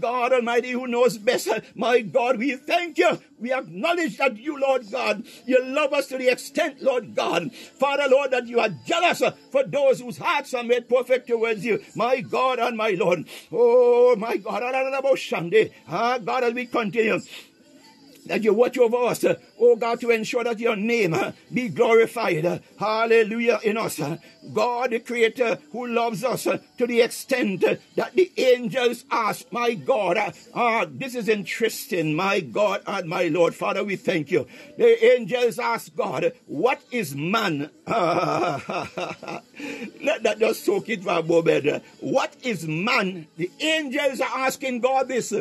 God Almighty, who knows best, my God, we thank you, we acknowledge that you, Lord God, you love us to the extent, Lord God, Father, Lord, that you are jealous for those whose hearts are made perfect towards you, my God and my Lord. Oh my God, God, as we continue, that you watch over us, oh God, to ensure that your name be glorified, hallelujah, in us. God, the Creator, who loves us to the extent that the angels ask, my God, this is interesting, my God and my Lord. Father, we thank you. The angels ask God, what is man? Let that just soak it for a moment. What is man? The angels are asking God this.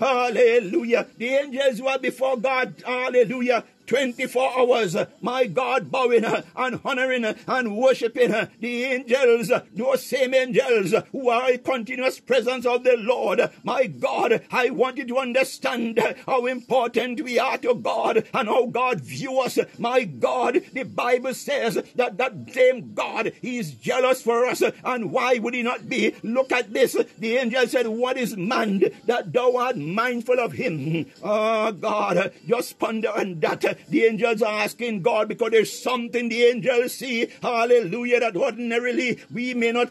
Hallelujah. The angels were before God. Hallelujah. 24 hours, my God, bowing and honoring and worshiping the angels, those same angels who are a continuous presence of the Lord. My God, I want you to understand how important we are to God and how God views us. My God, the Bible says that same God, he is jealous for us, and why would he not be? Look at this. The angel said, what is man that thou art mindful of him? Oh God, just ponder on that. The angels are asking God because there's something the angels see, hallelujah, that ordinarily we may not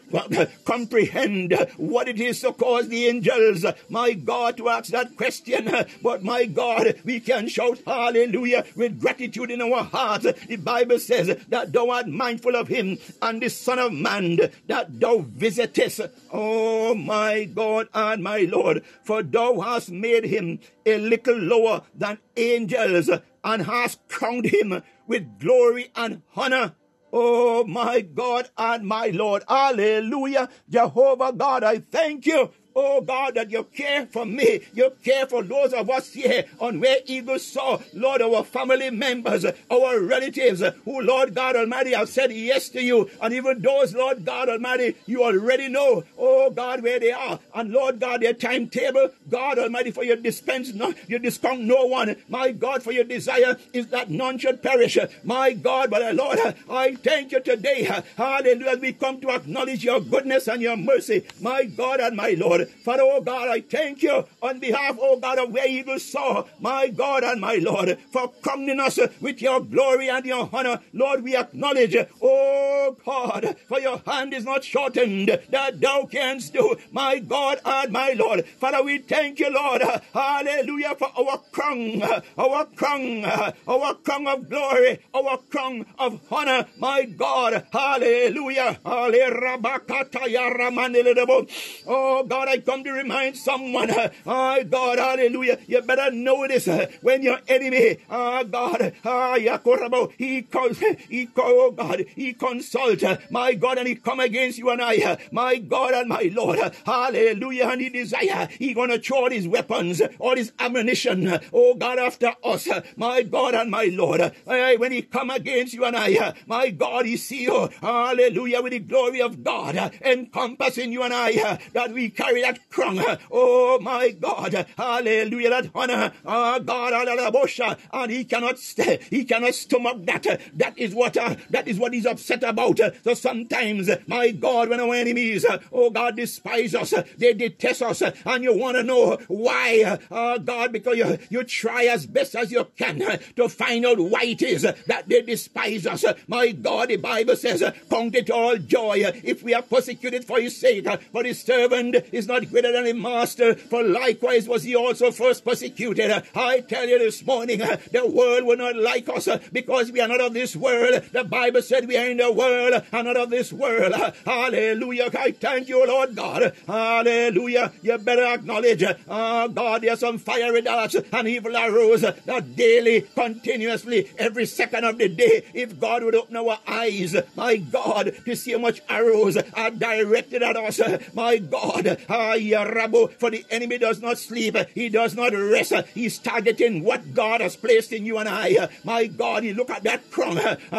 comprehend what it is to cause the angels, my God, to ask that question. But my God, we can shout hallelujah with gratitude in our hearts. The Bible says that thou art mindful of him, and the Son of Man that thou visitest. Oh my God and my Lord, for thou hast made him a little lower than angels, and hast crowned him with glory and honor. Oh my God and my Lord, hallelujah. Jehovah God, I thank you, oh God, that you care for me. You care for those of us here on Where Eagles Soar. Lord, our family members, our relatives who, Lord God Almighty, have said yes to you. And even those, Lord God Almighty, you already know, oh God, where they are. And Lord God, their timetable, God Almighty, for your dispense, you discount no one. My God, for your desire is that none should perish. My God, but Lord, I thank you today. Hallelujah. We come to acknowledge your goodness and your mercy. My God and my Lord. God. Father, oh God, I thank you on behalf, oh God, of where evil saw, my God and my Lord, for crowning us with your glory and your honor. Lord, we acknowledge, oh God, for your hand is not shortened that thou canst do, my God and my Lord. Father, we thank you, Lord, hallelujah, for our crown of glory, our crown of honor, my God, hallelujah. Oh God, I come to remind someone, oh God, hallelujah, you better know this, when your enemy, oh God, he consult, my God, and he come against you and I, my God and my Lord, hallelujah, and he desire, he gonna throw his weapons, all his ammunition, oh God, after us, my God and my Lord. When he come against you and I, my God, he see you, hallelujah, with the glory of God encompassing you and I, that we carry that crown, oh my God, hallelujah, that honor, oh God, hallelujah, and he cannot stomach that. That is what he's upset about. So sometimes, my God, when our enemies, oh God, despise us, they detest us, and you want to know why, oh God, because you try as best as you can to find out why it is that they despise us. My God, the Bible says, count it all joy if we are persecuted for his sake, for his servant is not greater than his master, for likewise was he also first persecuted. I tell you this morning, the world will not like us, because we are not of this world. The Bible said we are in the world and not of this world. Hallelujah. I thank you, Lord God. Hallelujah. You better acknowledge, oh God, there are some fiery darts and evil arrows that daily, continuously, every second of the day, if God would open our eyes, my God, to see how much arrows are directed at us, my God, for the enemy does not sleep, he does not rest, he's targeting what God has placed in you and I, my God. He look at that crown, and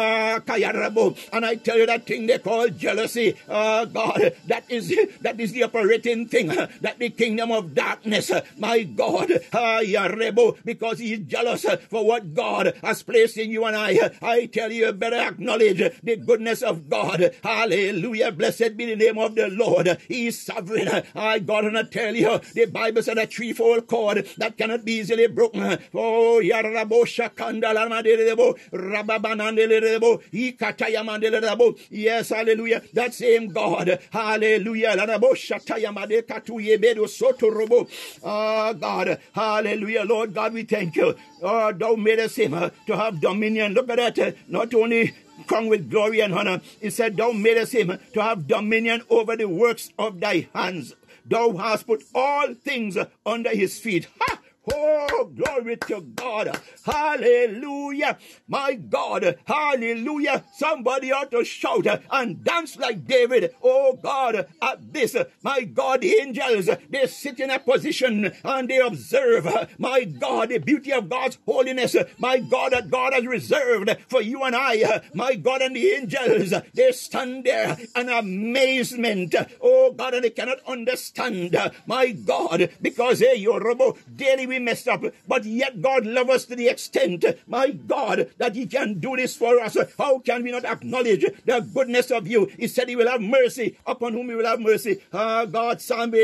I tell you, that thing they call jealousy, God, that is the operating thing, that the kingdom of darkness, my God, because he is jealous for what God has placed in you and I tell you, better acknowledge the goodness of God. Hallelujah, blessed be the name of the Lord. He is sovereign. I God, and I tell you, the Bible said a threefold cord that cannot be easily broken. Oh, Yarabo Shakandala Madelebo, Rababanandelebo, Ikatayamandelebo. Yes, hallelujah. That same God. Hallelujah. Larabo Shatayamade Katuye Bedo Sotorobo. Ah, God. Hallelujah. Lord God, we thank you. Oh, thou madest him to have dominion. Look at that. Not only crowned with glory and honor, it said, thou madest him to have dominion over the works of thy hands. Thou hast put all things under his feet. Ha! Oh, glory to God. Hallelujah. My God. Hallelujah. Somebody ought to shout and dance like David. Oh, God, at this. My God, the angels, they sit in a position and they observe, my God, the beauty of God's holiness. My God, that God has reserved for you and I. My God, and the angels, they stand there in amazement. Oh, God, and they cannot understand. My God, because, hey, your robo, daily we messed up, but yet God loves us to the extent, my God, that he can do this for us. How can we not acknowledge the goodness of you? He said he will have mercy upon whom he will have mercy. Ah, God, Psalm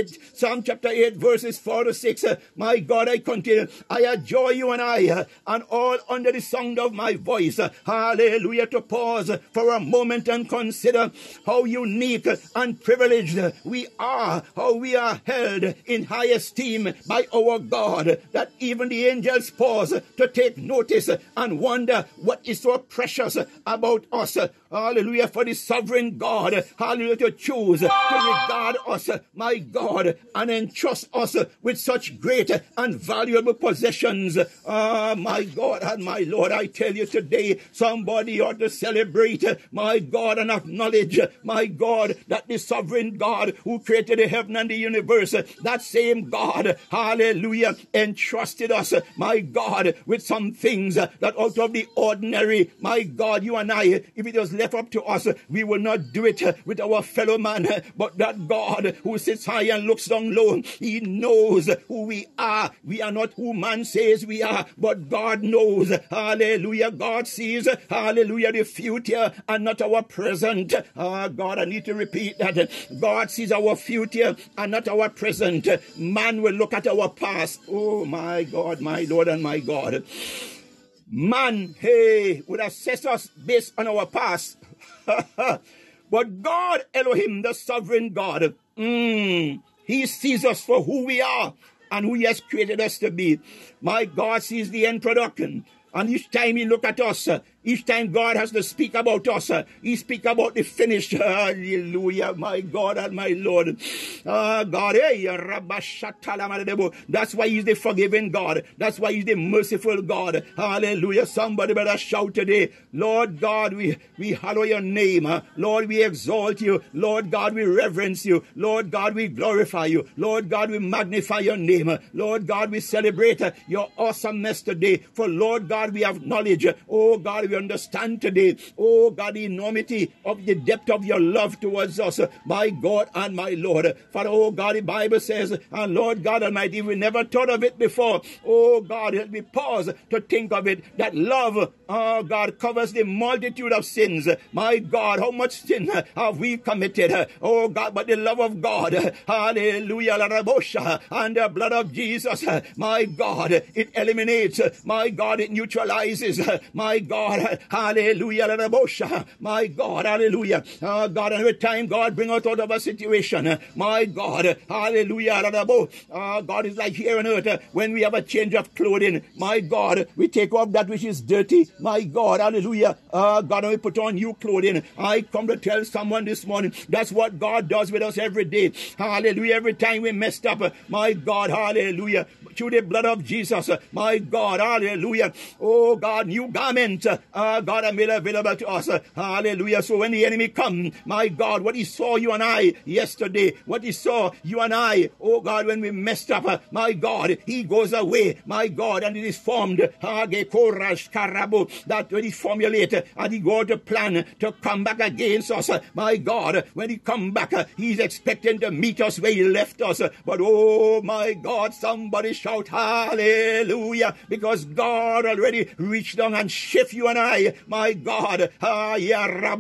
chapter 8, verses 4 to 6. My God, I continue. I adjure you and I, and all under the sound of my voice. Hallelujah, to pause for a moment and consider how unique and privileged we are, how we are held in high esteem by our God, that even the angels pause to take notice and wonder what is so precious about us. Hallelujah, for the sovereign God, hallelujah, to choose to regard us, my God, and entrust us with such great and valuable possessions. Ah, my God and my Lord, I tell you today, somebody ought to celebrate, my God, and acknowledge, my God, that the sovereign God who created the heaven and the universe, that same God, hallelujah, entrusted us, my God, with some things that out of the ordinary, my God, you and I, if it was left up to us, we will not do it with our fellow man. But that God who sits high and looks down low, he knows who we are. We are not who man says we are, but God knows. Hallelujah. God sees. Hallelujah. The future and not our present. Ah, God, I need to repeat that. God sees our future and not our present. Man will look at our past. Oh, my God, my Lord and my God. Man, hey, would assess us based on our past. But God, Elohim, the sovereign God, he sees us for who we are and who he has created us to be. My God sees the end product. And each time he look at us, each time God has to speak about us, he speak about the finish. Hallelujah, my God and my Lord. God, hey, that's why he's the forgiving God. That's why he's the merciful God. Hallelujah. Somebody better shout today. Lord God, we hallow your name. Lord, we exalt you. Lord God, we reverence you. Lord God, we glorify you. Lord God, we magnify your name. Lord God, we celebrate your awesomeness today. For Lord God, we have knowledge. Oh God, we understand today, oh God, the enormity of the depth of your love towards us, my God and my Lord. For oh God, the Bible says, and Lord God Almighty, we never thought of it before. Oh God, help me pause to think of it, that love, oh God, covers the multitude of sins. My God, how much sin have we committed? Oh God, but the love of God, hallelujah, and the blood of Jesus, my God, it eliminates, my God, it neutralizes, my God, hallelujah, my God, hallelujah. Oh God, every time God bring us out of a situation, my God, hallelujah. Oh God, is like here on earth when we have a change of clothing, my God, we take off that which is dirty, my God, hallelujah. Oh God, and we put on new clothing. I come to tell someone this morning, that's what God does with us every day. Hallelujah, every time we messed up, my God, hallelujah. Through the blood of Jesus, my God, hallelujah. Oh God, new garment, God, I made available to us, hallelujah. So when the enemy come, my God, what he saw you and I yesterday, what he saw you and I, oh God, when we messed up, my God, he goes away, my God, and it is formed, that when he formulate, and he go to plan to come back against us, my God, when he come back, he's expecting to meet us where he left us. But oh my God, somebody shout hallelujah, because God already reached down and shift you and I, my God, and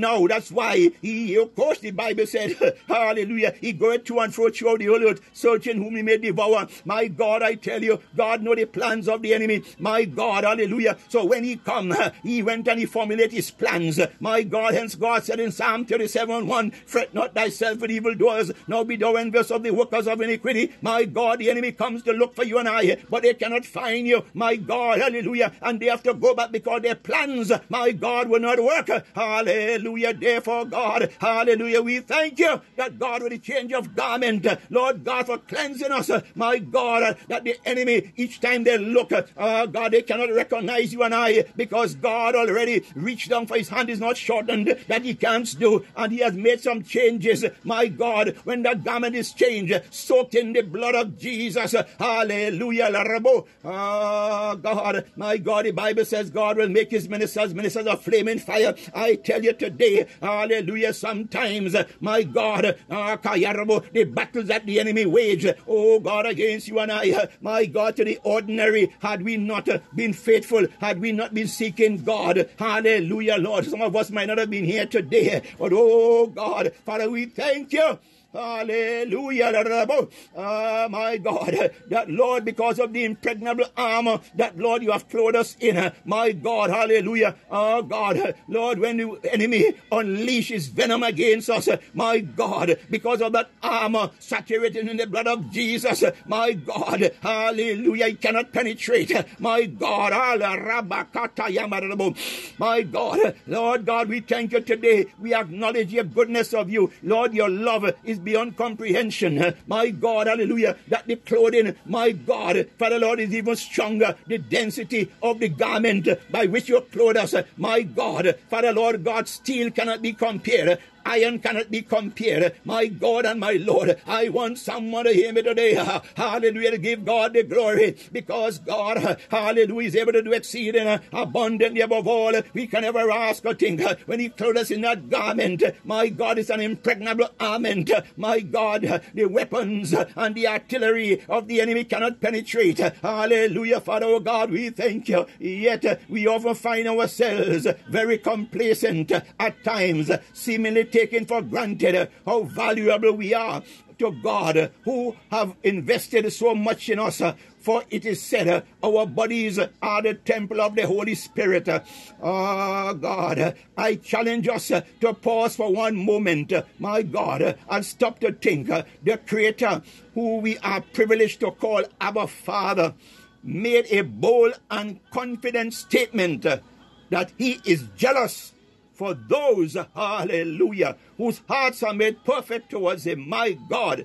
now that's why he, of course, the Bible says, hallelujah, he goeth to and fro throughout the whole earth, searching whom he may devour. My God, I tell you, God know the plans of the enemy, my God, hallelujah. So when he come, he went and he formulated his plans, my God. Hence God said in Psalm 37:1, fret not thyself with evildoers, nor be thou envious of the workers of iniquity. My God, the enemy comes to look for you and I, but they cannot find you, my God, hallelujah, and they have to go back because their plans, my God, will not work. Hallelujah. Therefore, God, hallelujah, we thank you that God, with the change of garment, Lord God, for cleansing us, my God, that the enemy, each time they look, God, they cannot recognize you and I, because God already reached down, for his hand is not shortened that he can't do, and he has made some changes, my God. When that garment is changed, soaked in the blood of Jesus, hallelujah, God, my God, the Bible says God will make his ministers of flaming fire. I tell you today, hallelujah, sometimes, my God, the battles that the enemy wage, oh God, against you and I, my God, to the ordinary, had we not been faithful, had we not been seeking God, hallelujah, Lord, some of us might not have been here today, but oh God, Father, we thank you. Hallelujah. Oh, my God, that Lord, because of the impregnable armor that Lord you have clothed us in, my God, hallelujah. Oh God, Lord, when the enemy unleashes venom against us, my God, because of that armor saturated in the blood of Jesus, my God, hallelujah, he cannot penetrate, my God, my God, Lord God, we thank you today. We acknowledge your goodness of you, Lord. Your love is beyond comprehension, my God, hallelujah, that the clothing, my God, Father Lord, is even stronger, the density of the garment by which you clothe us, my God, Father Lord, God, steel cannot be compared. Iron cannot be compared. My God and my Lord, I want someone to hear me today. Hallelujah. Give God the glory, because God, hallelujah, is able to do exceeding abundantly above all we can ever ask or think. When he clothed us in that garment, my God, is an impregnable armament. My God, the weapons and the artillery of the enemy cannot penetrate. Hallelujah. Father, oh God, we thank you. Yet we often find ourselves very complacent at times, seemingly taking for granted how valuable we are to God, who have invested so much in us. For it is said, our bodies are the temple of the Holy Spirit. Ah, God, I challenge us to pause for one moment, my God, and stop to think. The Creator, who we are privileged to call Abba Father, made a bold and confident statement that he is jealous for those, hallelujah, whose hearts are made perfect towards him. My God,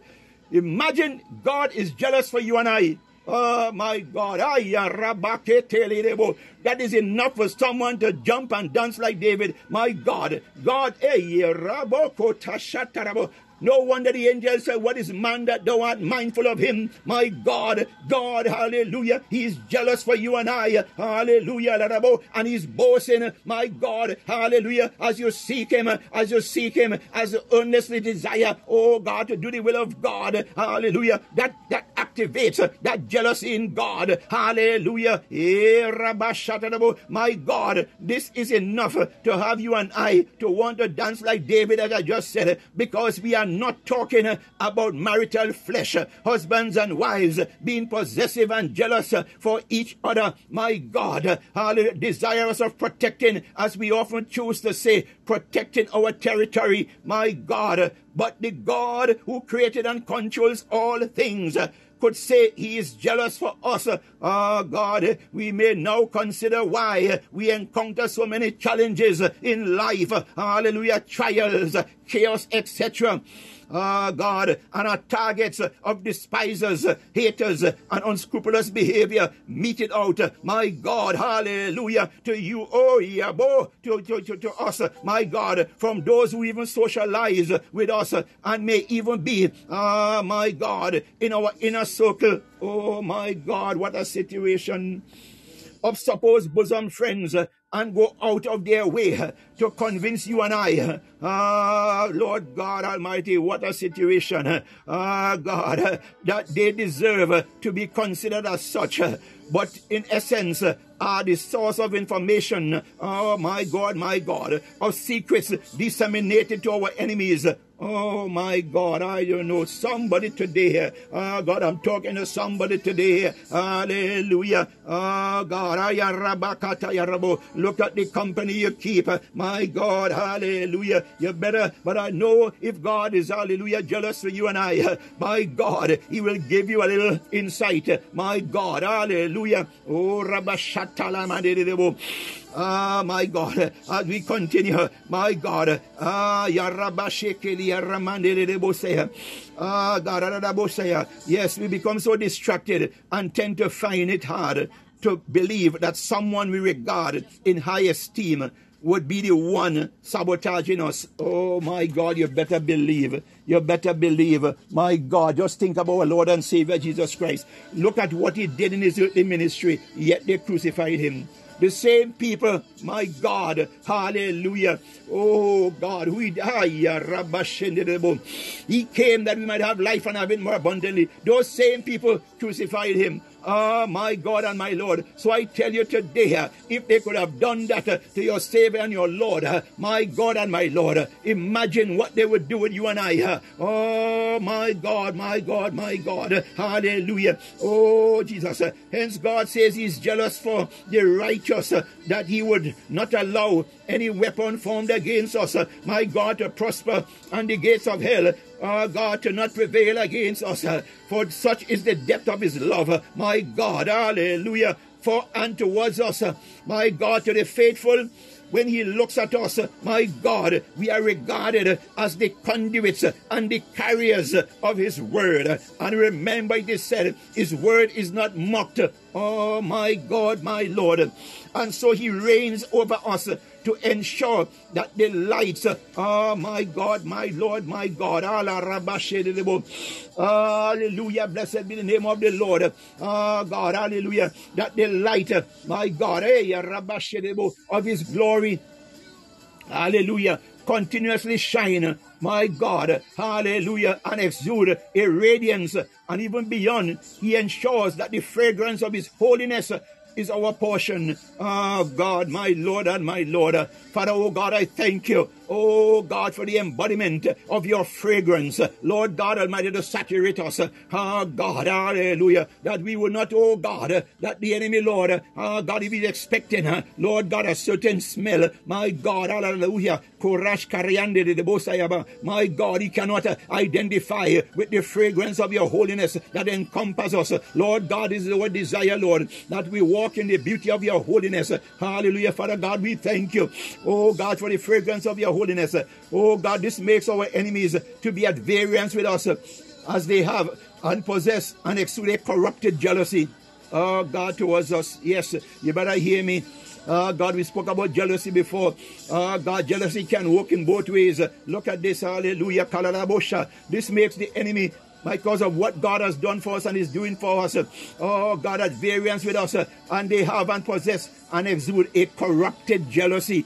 imagine God is jealous for you and I. Oh, my God. That is enough for someone to jump and dance like David. My God. God. No wonder the angels said, what is man that thou art mindful of him? My God, God, hallelujah, he's jealous for you and I, hallelujah, and he's boasting, my God, hallelujah, as you seek him, as you seek him, as you earnestly desire, oh God, to do the will of God, hallelujah, that activates that jealousy in God, hallelujah, my God, this is enough to have you and I to want to dance like David, as I just said, because we are not talking about marital flesh, husbands and wives being possessive and jealous for each other. My God, desirous of protecting, as we often choose to say, protecting our territory. My God, but the God who created and controls all things could say he is jealous for us. Oh God, we may now consider why we encounter so many challenges in life. Hallelujah, trials, chaos, etc. Ah, God, and our targets of despisers, haters, and unscrupulous behavior, meet it out. My God, hallelujah, to you, oh, yeah, bo, to us, my God, from those who even socialize with us, and may even be, ah, my God, in our inner circle. Oh, my God, what a situation of supposed bosom friends, and go out of their way to convince you and I. Ah, Lord God Almighty, what a situation. Ah, God, that they deserve to be considered as such, but in essence are the source of information, oh my God, of secrets disseminated to our enemies. Oh my God, I don't know, somebody today, oh God, I'm talking to somebody today, hallelujah, oh God, look at the company you keep, my God, hallelujah, you better, but I know if God is, hallelujah, jealous for you and I, my God, he will give you a little insight, my God, hallelujah, oh Rabashatalama. Ah, my God, as we continue, my God, ah, Yarabashekeli, Yaramandele, ah, God, yes, we become so distracted and tend to find it hard to believe that someone we regard in high esteem would be the one sabotaging us. Oh, my God, you better believe. You better believe. My God, just think about our Lord and Savior, Jesus Christ. Look at what he did in his earthly ministry, yet they crucified him. The same people, my God, hallelujah, oh God, he came that we might have life and have it more abundantly. Those same people crucified him. Ah, my God and my Lord. So I tell you today, if they could have done that to your Savior and your Lord, my God and my Lord, imagine what they would do with you and I. Oh, my God, my God, my God. Hallelujah. Oh, Jesus. Hence God says he's jealous for the righteous, that he would not allow any weapon formed against us, my God, to prosper, and the gates of hell, oh God, to not prevail against us. For such is the depth of his love, my God, hallelujah, for and towards us, my God, to the faithful, when he looks at us, my God, we are regarded as the conduits and the carriers of his word. And remember, it is said, his word is not mocked. Oh, my God, my Lord. And so he reigns over us to ensure that the lights, oh, my God, my Lord, my God. Hallelujah. Blessed be the name of the Lord. Oh, God, hallelujah. That the light, my God, of his glory, hallelujah, continuously shine, my God, hallelujah, and exude a radiance. And even beyond, he ensures that the fragrance of his holiness is our portion. Oh God, my Lord and my Lord. Father, oh God, I thank you, oh God, for the embodiment of your fragrance. Lord God Almighty, to saturate us. Oh God, hallelujah, that we would not, oh God, that the enemy, Lord, oh God, if he's expecting, Lord God, a certain smell, my God, hallelujah, my God, he cannot identify with the fragrance of your holiness that encompasses us. Lord God, this is our desire, Lord, that we walk in the beauty of your holiness. Hallelujah, Father God, we thank you, oh God, for the fragrance of your holiness. Oh God, this makes our enemies to be at variance with us, as they have and possess and exude a corrupted jealousy. Oh God, towards us. Yes, you better hear me. God, we spoke about jealousy before. God, jealousy can work in both ways. Look at this, hallelujah, kalalabosha. This makes the enemy, because of what God has done for us and is doing for us, oh God, at variance with us, and they have and possess and exude a corrupted jealousy.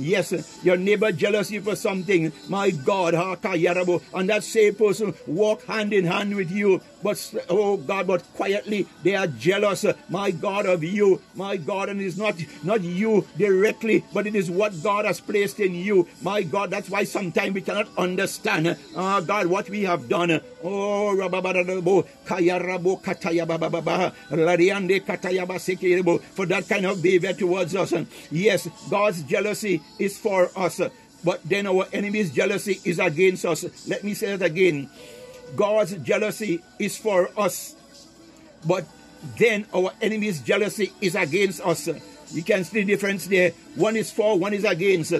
Yes, your neighbor jealousy for something, my God, and that same person walk hand in hand with you, but oh God, but quietly they are jealous, my God, of you, my God, and it's not you directly, but it is what God has placed in you, my God. That's why sometimes we cannot understand, oh God, what we have done. Oh, for that kind of behavior towards us. Yes, God's jealousy is for us, but then our enemy's jealousy is against us. Let me say that again. God's jealousy is for us, but then our enemy's jealousy is against us. You can see the difference there. One is for, one is against.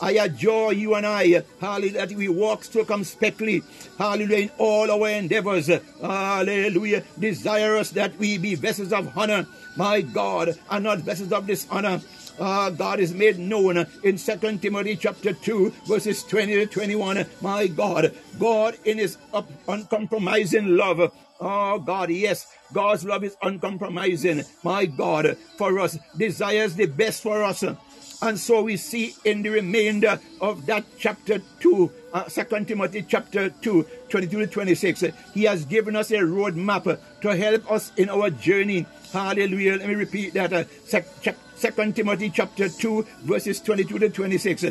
I adjure you and I, hallelujah, that we walk circumspectly, hallelujah, in all our endeavors, hallelujah, desirous that we be vessels of honor, my God, and not vessels of dishonor. God is made known in 2 Timothy chapter 2, verses 20 to 21. My God, God in his uncompromising love. Oh God, yes, God's love is uncompromising. My God, for us, desires the best for us. And so we see in the remainder of that chapter 2, 2 Timothy chapter 2, 22 to 26, he has given us a roadmap to help us in our journey. Hallelujah. Let me repeat that. 2 Timothy chapter 2, verses 22 to 26.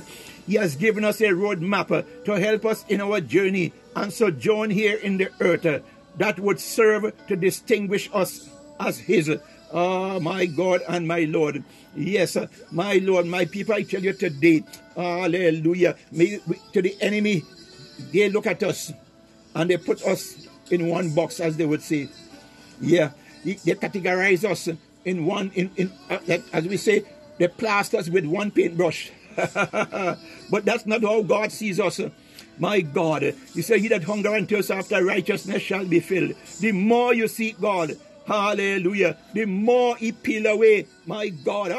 He has given us a roadmap to help us in our journey and sojourn here in the earth that would serve to distinguish us as his. Oh, my God and my Lord. Yes, my Lord, my people, I tell you today, hallelujah, to the enemy, they look at us and they put us in one box, as they would say. Yeah, they categorize us in one, as we say, they plaster us with one paintbrush. But that's not how God sees us. My God, you say, he that hunger and thirsts after righteousness shall be filled. The more you seek God, hallelujah, the more he peel away, my God,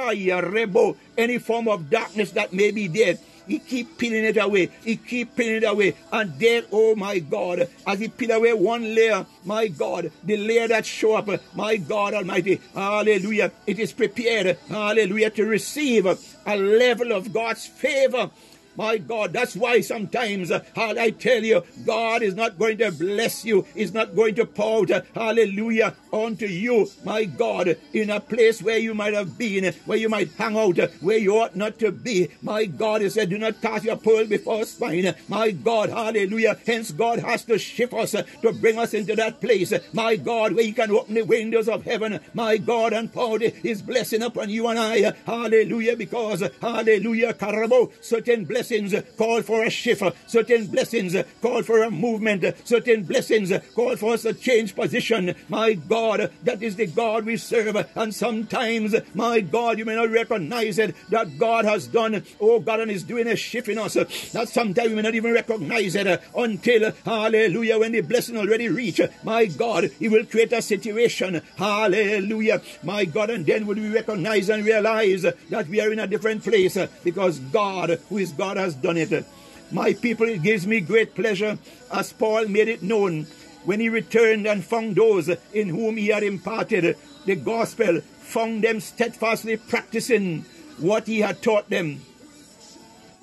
any form of darkness that may be there. He keep peeling it away. He keep peeling it away. And then, oh my God, as he peel away one layer, my God, the layer that show up, my God Almighty, hallelujah, it is prepared, hallelujah, to receive a level of God's favor. My God, that's why sometimes, I tell you, God is not going to bless you. He's not going to pour out, hallelujah, onto you, my God, in a place where you might have been, where you might hang out, where you ought not to be. My God, he said, do not cast your pearl before swine. My God, hallelujah. Hence, God has to shift us to bring us into that place, my God, where he can open the windows of heaven, my God, and pour his blessing upon you and I. Hallelujah, because, hallelujah, carabo, certain blessings blessings call for a shift. Certain blessings call for a movement. Certain blessings call for us to change position. My God, that is the God we serve. And sometimes, my God, you may not recognize it, that God has done, oh God, and is doing a shift in us. That sometimes we may not even recognize it until, hallelujah, when the blessing already reach. My God, He will create a situation. Hallelujah. My God, and then will we recognize and realize that we are in a different place because God, who is God, has done it. My people, it gives me great pleasure, as Paul made it known, when he returned and found those in whom he had imparted the gospel, found them steadfastly practicing what he had taught them.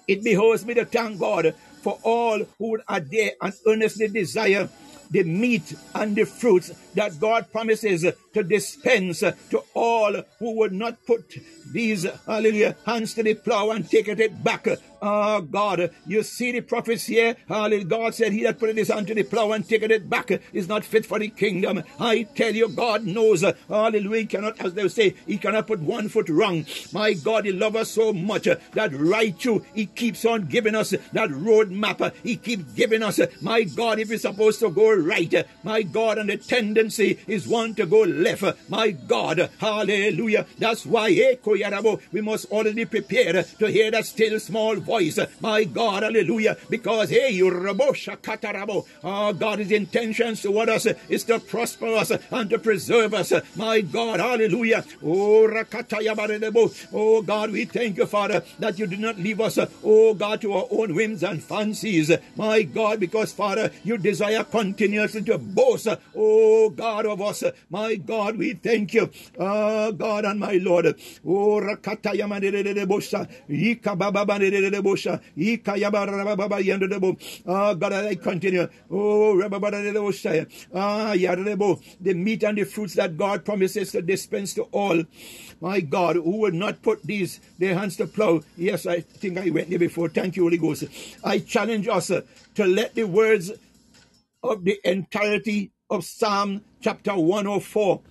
It behoves me to thank God for all who would adhere and earnestly desire the meat and the fruits that God promises to dispense to all who would not put these, hallelujah, hands to the plow and take it back. Ah, God, you see the prophets here. Hallelujah. God said, he that put his hand to the plow and take it back is not fit for the kingdom. I tell you, God knows. Hallelujah. He cannot, as they say, he cannot put one foot wrong. My God, he loves us so much that right you, he keeps on giving us that road map. He keeps giving us, my God, if we're supposed to go right, my God, and the tendency is one to go left. My God, hallelujah. That's why we must already prepare to hear that still small voice. My God, hallelujah. Because hey, God, his intentions toward us is to prosper us and to preserve us. My God, hallelujah. Oh God, we thank you, Father, that you did not leave us, oh God, to our own whims and fancies. My God, because Father, you desire continuously to boast, oh God, of us. My God, we thank you. Oh God and my Lord. Oh Rakatayama de Bosha, Yika Baba de Bosha, Yika Yabara Baba Yanda de Bo. Ah, God, I continue. Oh Rababada de Bosha, Ah Yadebo, the meat and the fruits that God promises to dispense to all. My God, who would not put these, their hands to plow. Yes, I think I went there before. Thank you, Holy Ghost. I challenge us to let the words of the entirety of Psalm chapter 104.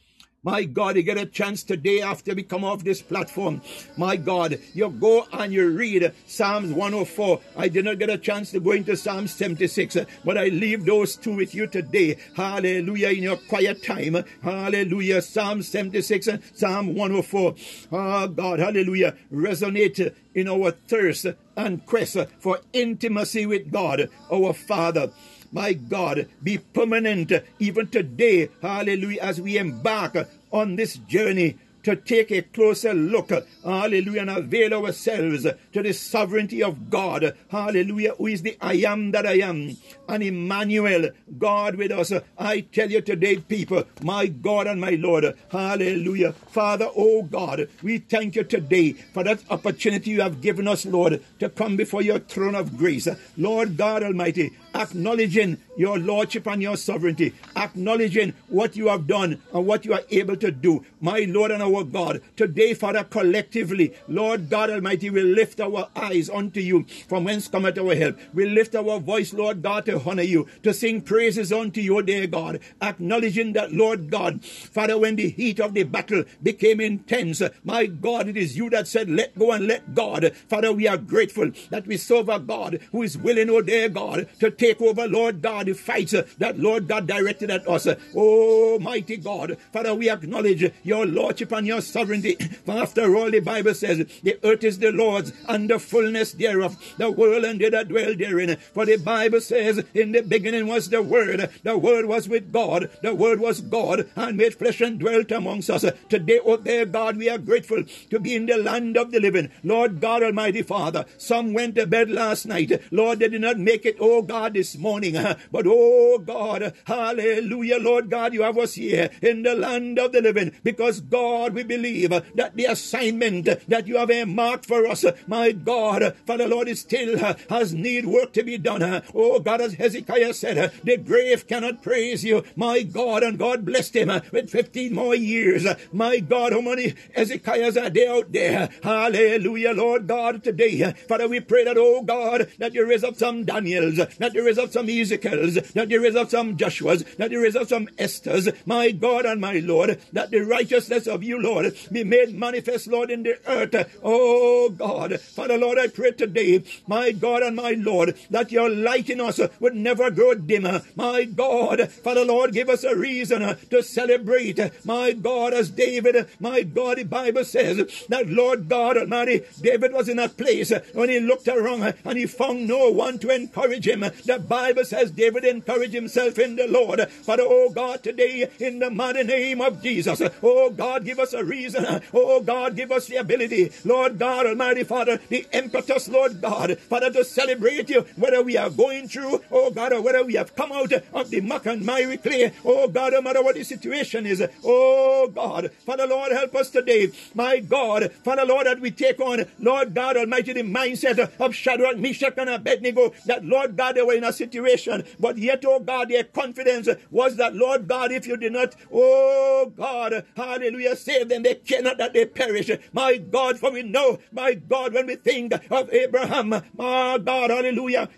My God, you get a chance today after we come off this platform. My God, you go and you read Psalms 104. I did not get a chance to go into Psalm 76, but I leave those two with you today. Hallelujah, in your quiet time. Hallelujah, Psalm 76 and Psalm 104. Oh God, hallelujah, resonate in our thirst and quest for intimacy with God, our Father. My God, be permanent even today, hallelujah, as we embark on this journey to take a closer look, hallelujah, and avail ourselves to the sovereignty of God, hallelujah, who is the I am that I am, and Emmanuel, God with us. I tell you today, people, my God and my Lord, hallelujah. Father, oh God, we thank you today for that opportunity you have given us, Lord, to come before your throne of grace. Lord God Almighty, acknowledging your lordship and your sovereignty, acknowledging what you have done and what you are able to do. My Lord and our God, today, Father, collectively, Lord God Almighty, we lift our eyes unto you, from whence cometh our help. We lift our voice, Lord God, to honor you, to sing praises unto you, dear God, acknowledging that, Lord God, Father, when the heat of the battle became intense, my God, it is you that said, let go and let God. Father, we are grateful that we serve a God who is willing, oh dear God, to take over, Lord God, the fights that Lord God directed at us. Oh, mighty God, Father, we acknowledge your lordship and your sovereignty. For after all, the Bible says, the earth is the Lord's and the fullness thereof, the world and they that dwell therein. For the Bible says, in the beginning was the Word was with God, the Word was God, and made flesh and dwelt amongst us. Today, oh dear God, we are grateful to be in the land of the living. Lord God Almighty, Father, some went to bed last night. Lord, they did not make it, oh God, this morning, but oh God, hallelujah, Lord God, you have us here in the land of the living, because God, we believe that the assignment that you have earmarked for us, my God, Father, Lord, it still has need work to be done. Oh God, as Hezekiah said, the grave cannot praise you, my God, and God blessed him with 15 more years. My God, how many Hezekiahs are there out there? Hallelujah, Lord God, today, Father, we pray that, oh God, that you raise up some Daniels, that you there is of some Ezekiels, that there is of some Joshuas, that there is of some Esthers, my God and my Lord, that the righteousness of you, Lord, be made manifest, Lord, in the earth. Oh God, Father, Lord, I pray today, my God and my Lord, that your light in us would never grow dimmer. My God, Father, Lord, give us a reason to celebrate. My God, as David, my God, the Bible says that, Lord God Almighty, David was in a place when he looked around and he found no one to encourage him. The Bible says David encouraged himself in the Lord. Father, oh God, today, in the mighty name of Jesus, oh God, give us a reason. Oh God, give us the ability, Lord God Almighty, Father, the impetus, Lord God, Father, to celebrate you, whether we are going through, oh God, or whether we have come out of the muck and miry clay, oh God, no matter what the situation is, oh God, Father, Lord, help us today, my God, Father, Lord, that we take on, Lord God Almighty, the mindset of Shadrach, Meshach, and Abednego, that, Lord God, they were in a situation, but yet, oh God, their confidence was that, Lord God, if you did not, oh God, hallelujah, save them, they cannot that they perish, my God, for we know, my God, when we think of Abraham, my God, hallelujah,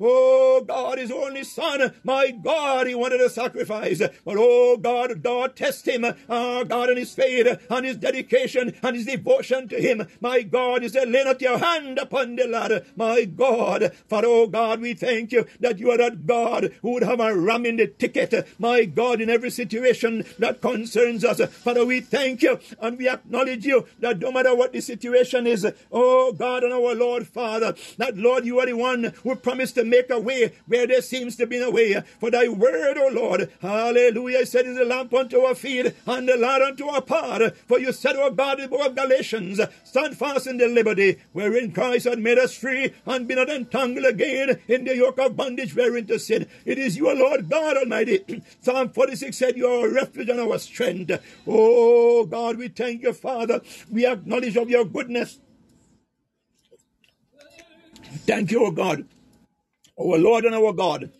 oh God, his only son, my God, he wanted a sacrifice, but oh God, God test him, oh God, and his faith, and his dedication, and his devotion to him, my God, he said, lay not your hand upon the lad, my God, for oh God, we thank you that you are that God who would have a ram in the ticket, my God, in every situation that concerns us, Father, we thank you, and we acknowledge you, that no matter what the situation is, oh God and our Lord Father, that Lord, you are the one who promised to make a way where there seems to be no way, for thy word, oh Lord, hallelujah, I said, is a lamp unto our feet, and a light unto our path, for you said, oh God, in the book of Galatians, stand fast in the liberty, wherein Christ had made us free, and be not entangled again in the yoke of bondage wherein to sin. It is you, O Lord God Almighty. Psalm 46 said, you are our refuge and our strength. Oh God, we thank you, Father. We acknowledge of your goodness. Thank you, O God, our Lord and our God.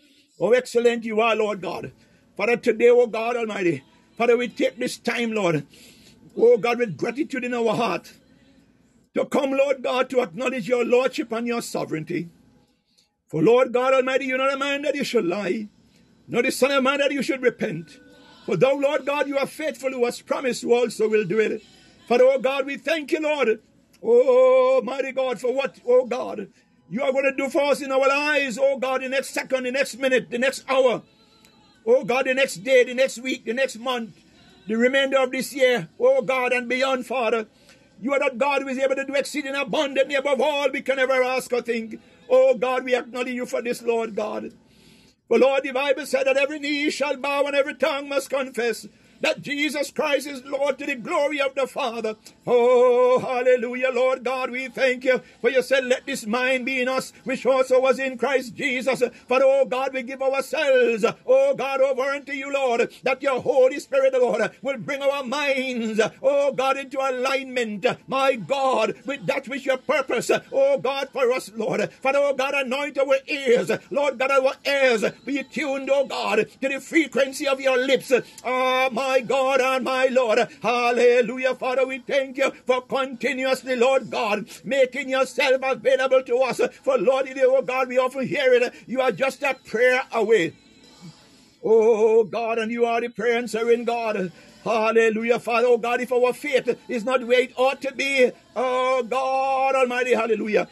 Oh, excellent you are, Lord God. Father, today, O God Almighty, Father, we take this time, Lord, oh God, with gratitude in our heart, to come, Lord God, to acknowledge your lordship and your sovereignty. For Lord God Almighty, you're not a man that you should lie, nor the son of man that you should repent. For thou, Lord God, you are faithful, who has promised, who also will do it. Father, oh God, we thank you, Lord. Oh, mighty God, for what, oh God, you are going to do for us in our lives, oh God, the next second, the next minute, the next hour. Oh God, the next day, the next week, the next month, the remainder of this year, oh God, and beyond, Father. You are that God who is able to do exceeding abundantly above all we can ever ask or think. Oh God, we acknowledge you for this, Lord God. For Lord, the Bible said that every knee shall bow and every tongue must confess that Jesus Christ is Lord, to the glory of the Father. Oh, hallelujah, Lord God, we thank you. For you said, let this mind be in us, which also was in Christ Jesus. For, oh God, we give ourselves, oh God, over unto you, Lord, that your Holy Spirit, Lord, will bring our minds, oh God, into alignment, my God, with that which your purpose, oh God, for us, Lord. For, oh God, anoint our ears, Lord God, our ears be tuned, oh God, to the frequency of your lips. Oh, my God and my Lord, hallelujah, Father, we thank you for continuously, Lord God, making yourself available to us. For Lord, oh God, we often hear it, you are just a prayer away. Oh God, and you are the prayer answering God. Hallelujah, Father, oh God, if our faith is not where it ought to be, oh God Almighty, hallelujah.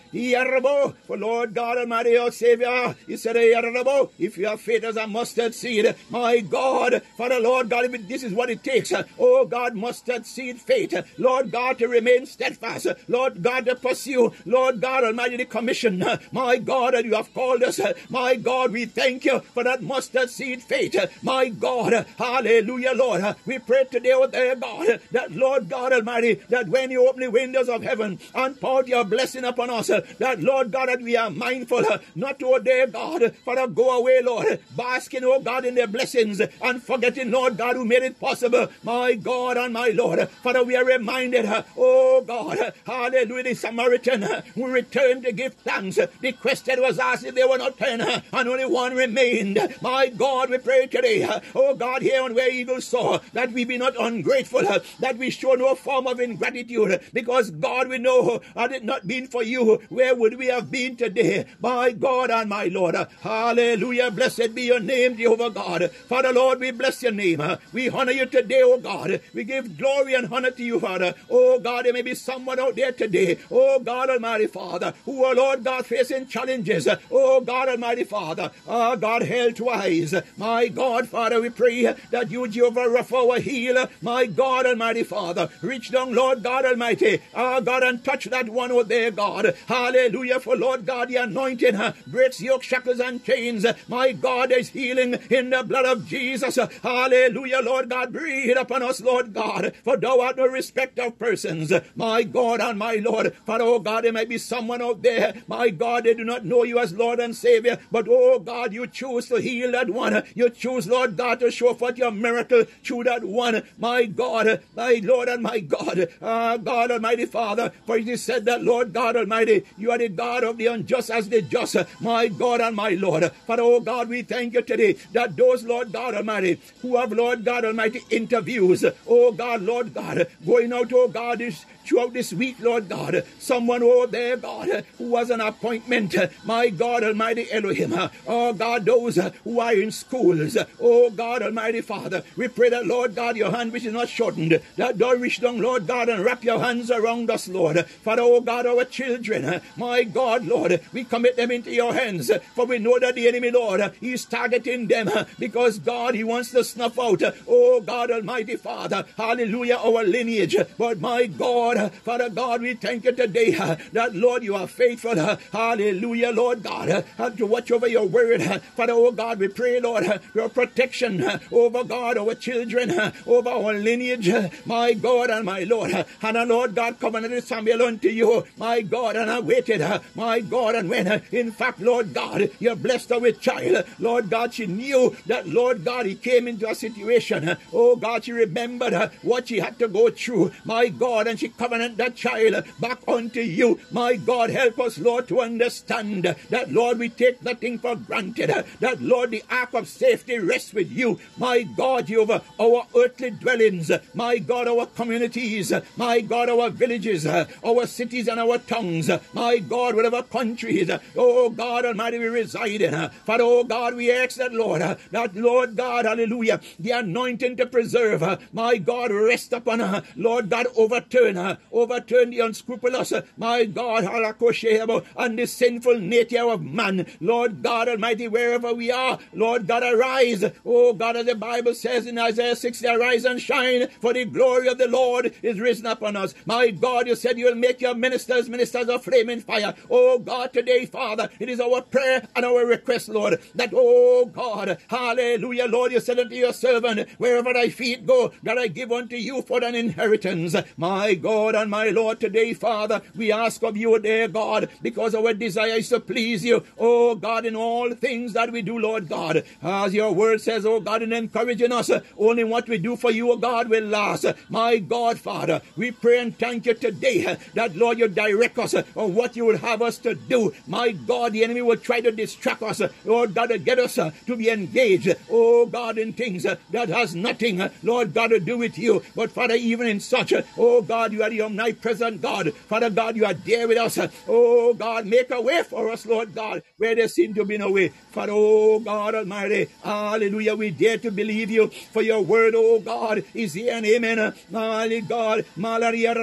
For Lord God Almighty, our Savior, he said, if you have faith as a mustard seed, my God, Father, Lord God, this is what it takes, oh God, mustard seed faith, Lord God, to remain steadfast, Lord God, to pursue, Lord God Almighty, the commission, my God, that you have called us, my God, we thank you for that mustard seed faith, my God, hallelujah, Lord, we pray today, oh dear God, that Lord God Almighty, that when you open the windows of heaven and pour your blessing upon us, that Lord God, that we are mindful not to, oh dear God, Father, go away, Lord, basking, oh God, in their blessings and forgetting, Lord God, who made it possible, my God and my Lord. Father, we are reminded, oh God, hallelujah, the Samaritan who returned to give thanks. The question was asked if they were not 10, and only one remained. My God, we pray today, oh God, here and where evil saw, that we be not ungrateful, that we show no form of ingratitude, because God, we know, had it not been for you, where would we have been today? My God and my Lord, hallelujah, blessed be your name, Jehovah God. Father Lord, we bless your name, we honor you today, oh God. We give glory and honor to you, Father. Oh God, there may be someone out there today, oh God Almighty Father, who are, Lord God, facing challenges, oh God Almighty Father, ah God, health-wise, my God, Father, we pray that you, Jehovah Rapha, our healer, my God Almighty Father, reach down, Lord God Almighty, ah God, and touch that one out there, God, hallelujah, for Lord God, the anointing breaks yoke, shackles, and chains, my God, there's healing in the blood of Jesus, hallelujah, Lord God, breathe upon us, Lord God, for thou art no respecter of persons, my God and my Lord. Father, oh God, there may be someone out there, my God, they do not know you as Lord and Savior, but oh God, you choose to heal that one, you choose, Lord God, to show forth your miracle through that one, my God, my Lord and my God, God Almighty Father, for it is said that, Lord God Almighty, you are the God of the unjust as the just, my God and my Lord. Father, oh God, we thank you today that those, Lord God Almighty, who have, Lord God Almighty, interviews, oh God, Lord God, going out, oh God, throughout this week, Lord God, someone, oh there, God, who has an appointment, my God Almighty Elohim, oh God, those who are in schools, oh God Almighty Father, we pray that, Lord God, your hand which is not shortened, that thou reach down, Lord God, and wrap your hands around us, Lord. Father, oh God, our children, my God, Lord, we commit them into your hands, for we know that the enemy, Lord, he is targeting them, because God, he wants to snuff out, oh God Almighty Father, hallelujah, our lineage. But my God, Father God, we thank you today that, Lord, you are faithful, hallelujah, Lord God, to watch over your word. Father, oh God, we pray, Lord, your protection over, God, our children, over our lineage, my God and my Lord. And Lord God, covenanted Samuel unto you, my God, and I waited, my God, and when, in fact, Lord God, you blessed her with child, Lord God, she knew that, Lord God, he came into a situation, oh God, she remembered what she had to go through, my God, and she covenanted that child back unto you, my God. Help us, Lord, to understand that, Lord, we take nothing for granted, that, Lord, the ark of safety rests with you, my God, Jehovah, our earthly dwellings, my God, our communities, my God, our villages, our cities and our tongues, my God, whatever countries, oh God Almighty, we reside in. Father, oh God, we ask that, Lord, that, Lord God, hallelujah, the anointing to preserve, my God, rest upon her, Lord God, overturn the unscrupulous, my God, and the sinful nature of man, Lord God Almighty, wherever we are, Lord God, arise, oh God, as the Bible says in Isaiah 60, arise and shine, for the glory of the Lord is risen upon us. My God, you said you will make your ministers, ministers of flaming fire. Oh God, today, Father, it is our prayer and our request, Lord, that, oh God, hallelujah, Lord, you said unto your servant, wherever thy feet go, that I give unto you for an inheritance. My God and my Lord, today, Father, we ask of you, dear God, because our desire is to please you, oh God, in all things that we do, Lord God. As your word says, oh God, in encouraging us, only what we do for you, oh God, will last. My God, Father, we pray and thank you today that, Lord, you direct us on what you will have us to do. My God, the enemy will try to distract us, Lord God, to get us to be engaged, oh God, in things that has nothing, Lord God, to do with you. But Father, even in such, oh God, you are the omnipresent God. Father God, you are there with us. Oh God, make a way for us, Lord God, where there seem to be no way. Father, oh God Almighty, hallelujah, we dare to believe you, for your word, oh God, is here and amen. Holy God, oh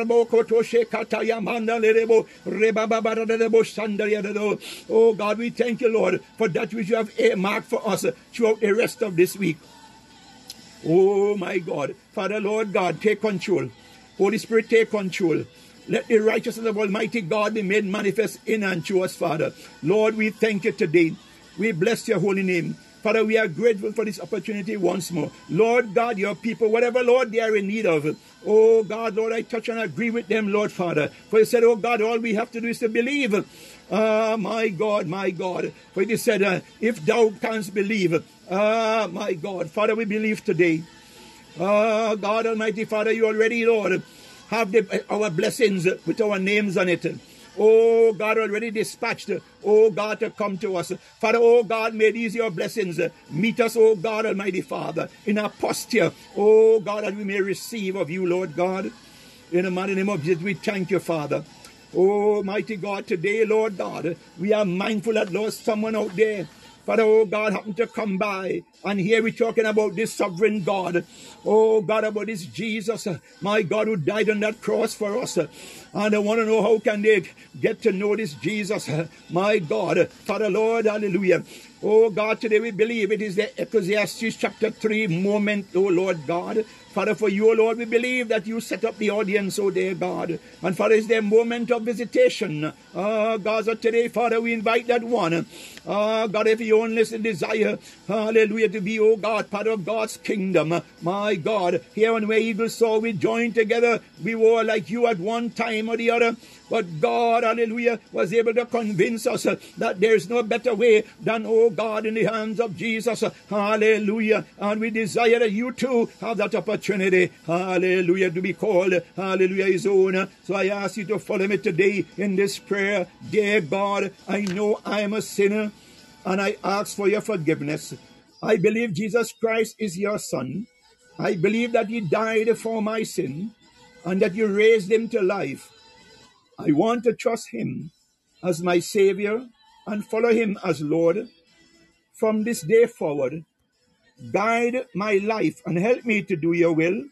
God, we thank you, Lord, for that which you have earmarked for us throughout the rest of this week. Oh my God, Father, Lord God, take control. Holy Spirit, take control. Let the righteousness of Almighty God be made manifest in and through us, Father. Lord, we thank you today. We bless your holy name. Father, we are grateful for this opportunity once more. Lord God, your people, whatever, Lord, they are in need of. Oh God, Lord, I touch and agree with them, Lord, Father. For you said, oh God, all we have to do is to believe. Ah, my God. For you said, if thou canst believe. Ah, my God. Father, we believe today. Ah, God Almighty, Father, you already, Lord, have our blessings with our names on it. oh God, already dispatched, oh God, to come to us. Father, oh God, may these your blessings meet us, oh God, Almighty Father, in our posture, oh God, that we may receive of you, Lord God. In the mighty name of Jesus, we thank you, Father. Oh, mighty God, today, Lord God, we are mindful that, Lord, someone out there, Father, oh God, happened to come by. And here we're talking about this sovereign God. Oh God, about this Jesus, my God, who died on that cross for us. And I want to know how can they get to know this Jesus, my God. Father, Lord, hallelujah. Oh God, today we believe it is the Ecclesiastes chapter 3 moment, oh Lord God. Father, for you, oh Lord, we believe that you set up the audience, oh dear God. And Father, it's their moment of visitation. God, so today, Father, we invite that one. God, if you only desire, hallelujah, to be, oh God, part of God's kingdom. My God, here on where eagles soar, we joined together. We were like you at one time or the other. But God, hallelujah, was able to convince us that there is no better way than, oh God, in the hands of Jesus. Hallelujah. And we desire that you too have that opportunity. Hallelujah. To be called, hallelujah, his own. So I ask you to follow me today in this prayer. Dear God, I know I am a sinner and I ask for your forgiveness. I believe Jesus Christ is your Son. I believe that he died for my sin and that you raised him to life. I want to trust him as my Savior and follow him as Lord. From this day forward, guide my life and help me to do your will.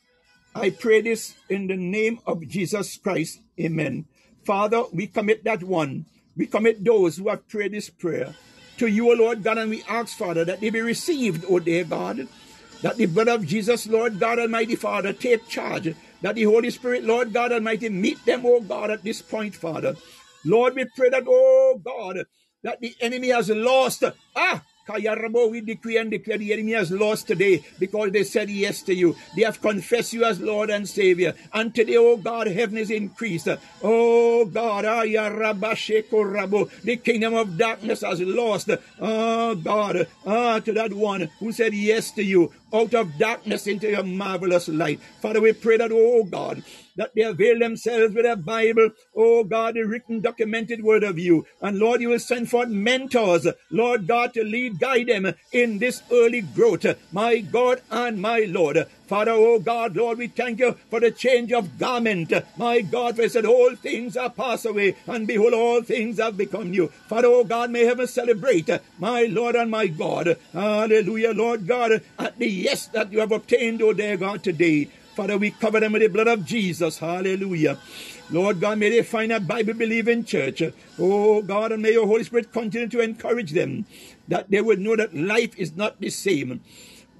I pray this in the name of Jesus Christ. Amen. Father, we commit that one. We commit those who have prayed this prayer to you, O Lord God, and we ask, Father, that they be received, O dear God, that the blood of Jesus, Lord God Almighty, Father, take charge, that the Holy Spirit, Lord God Almighty, meet them, O God, at this point, Father. Lord, we pray that, O God, that the enemy has lost. Kayarabo, we decree and declare the enemy has lost today because they said yes to you. They have confessed you as Lord and Savior. And today, oh God, heaven is increased. Oh God, the kingdom of darkness has lost. Oh God, to that one who said yes to you. Out of darkness into your marvelous light. Father, we pray that, oh God, that they avail themselves with a Bible, oh God, the written, documented word of you. And Lord, you will send forth mentors, Lord God, to lead, guide them in this early growth. My God and my Lord. Father, oh God, Lord, we thank you for the change of garment. My God, for you said, all things are passed away, and behold, all things have become new. Father, oh God, may heaven celebrate, my Lord and my God. Hallelujah, Lord God, at the yes that you have obtained, oh dear God, today. Father, we cover them with the blood of Jesus. Hallelujah. Lord God, may they find a Bible-believing church. Oh God, and may your Holy Spirit continue to encourage them, that they would know that life is not the same.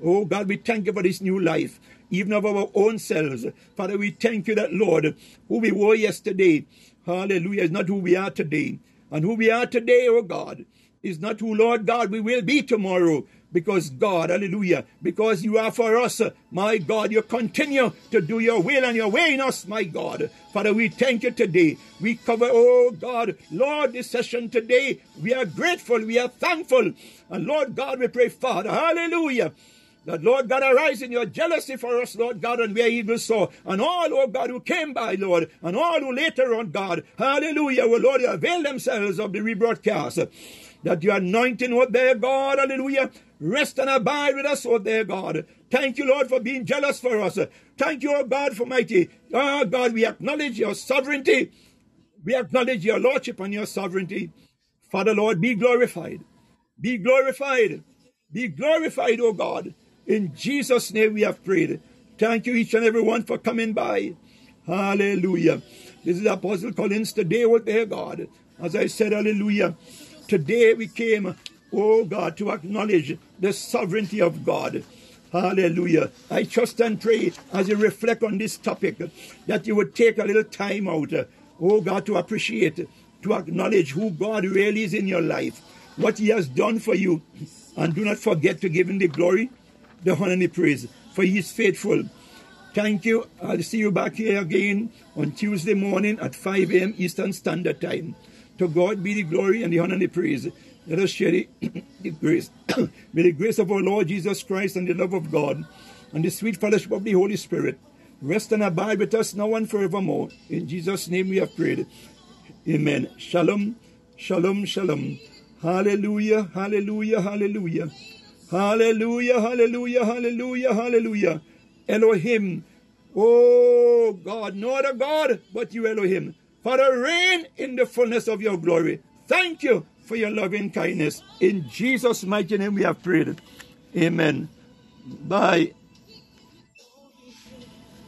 Oh God, we thank you for this new life, even of our own selves. Father, we thank you that, Lord, who we were yesterday, hallelujah, is not who we are today. And who we are today, oh God, is not who, Lord God, we will be tomorrow. Because God, hallelujah, because you are for us, my God, you continue to do your will and your way in us, my God. Father, we thank you today. We cover, oh God, Lord, this session today. We are grateful, we are thankful. And Lord God, we pray, Father, hallelujah, that, Lord God, arise in your jealousy for us, Lord God, and where evil saw. And all, oh God, who came by, Lord, and all who later on, God, hallelujah, will, Lord, avail themselves of the rebroadcast. That your anointing, oh dear God, hallelujah, rest and abide with us, oh dear God. Thank you, Lord, for being jealous for us. Thank you, oh God, for mighty. Oh God, we acknowledge your sovereignty. We acknowledge your lordship and your sovereignty. Father, Lord, be glorified. Be glorified. Be glorified, oh God. In Jesus' name we have prayed. Thank you each and every one for coming by. Hallelujah. This is Apostle Collins today, oh dear God. As I said, hallelujah. Today we came, oh God, to acknowledge the sovereignty of God. Hallelujah. I trust and pray as you reflect on this topic that you would take a little time out, oh God, to appreciate, to acknowledge who God really is in your life, what he has done for you. And do not forget to give him the glory, the honor and the praise, for he is faithful. Thank you. I'll see you back here again on Tuesday morning at 5 a.m. Eastern Standard Time. To God be the glory and the honor and the praise. Let us share the grace. May the grace of our Lord Jesus Christ and the love of God and the sweet fellowship of the Holy Spirit rest and abide with us now and forevermore. In Jesus' name we have prayed. Amen. Shalom, shalom, shalom. Hallelujah, hallelujah, hallelujah. Hallelujah, hallelujah, hallelujah, hallelujah. Elohim. Oh God, no other God but you, Elohim. Father, reign in the fullness of your glory. Thank you for your loving kindness. In Jesus' mighty name we have prayed. Amen. Bye.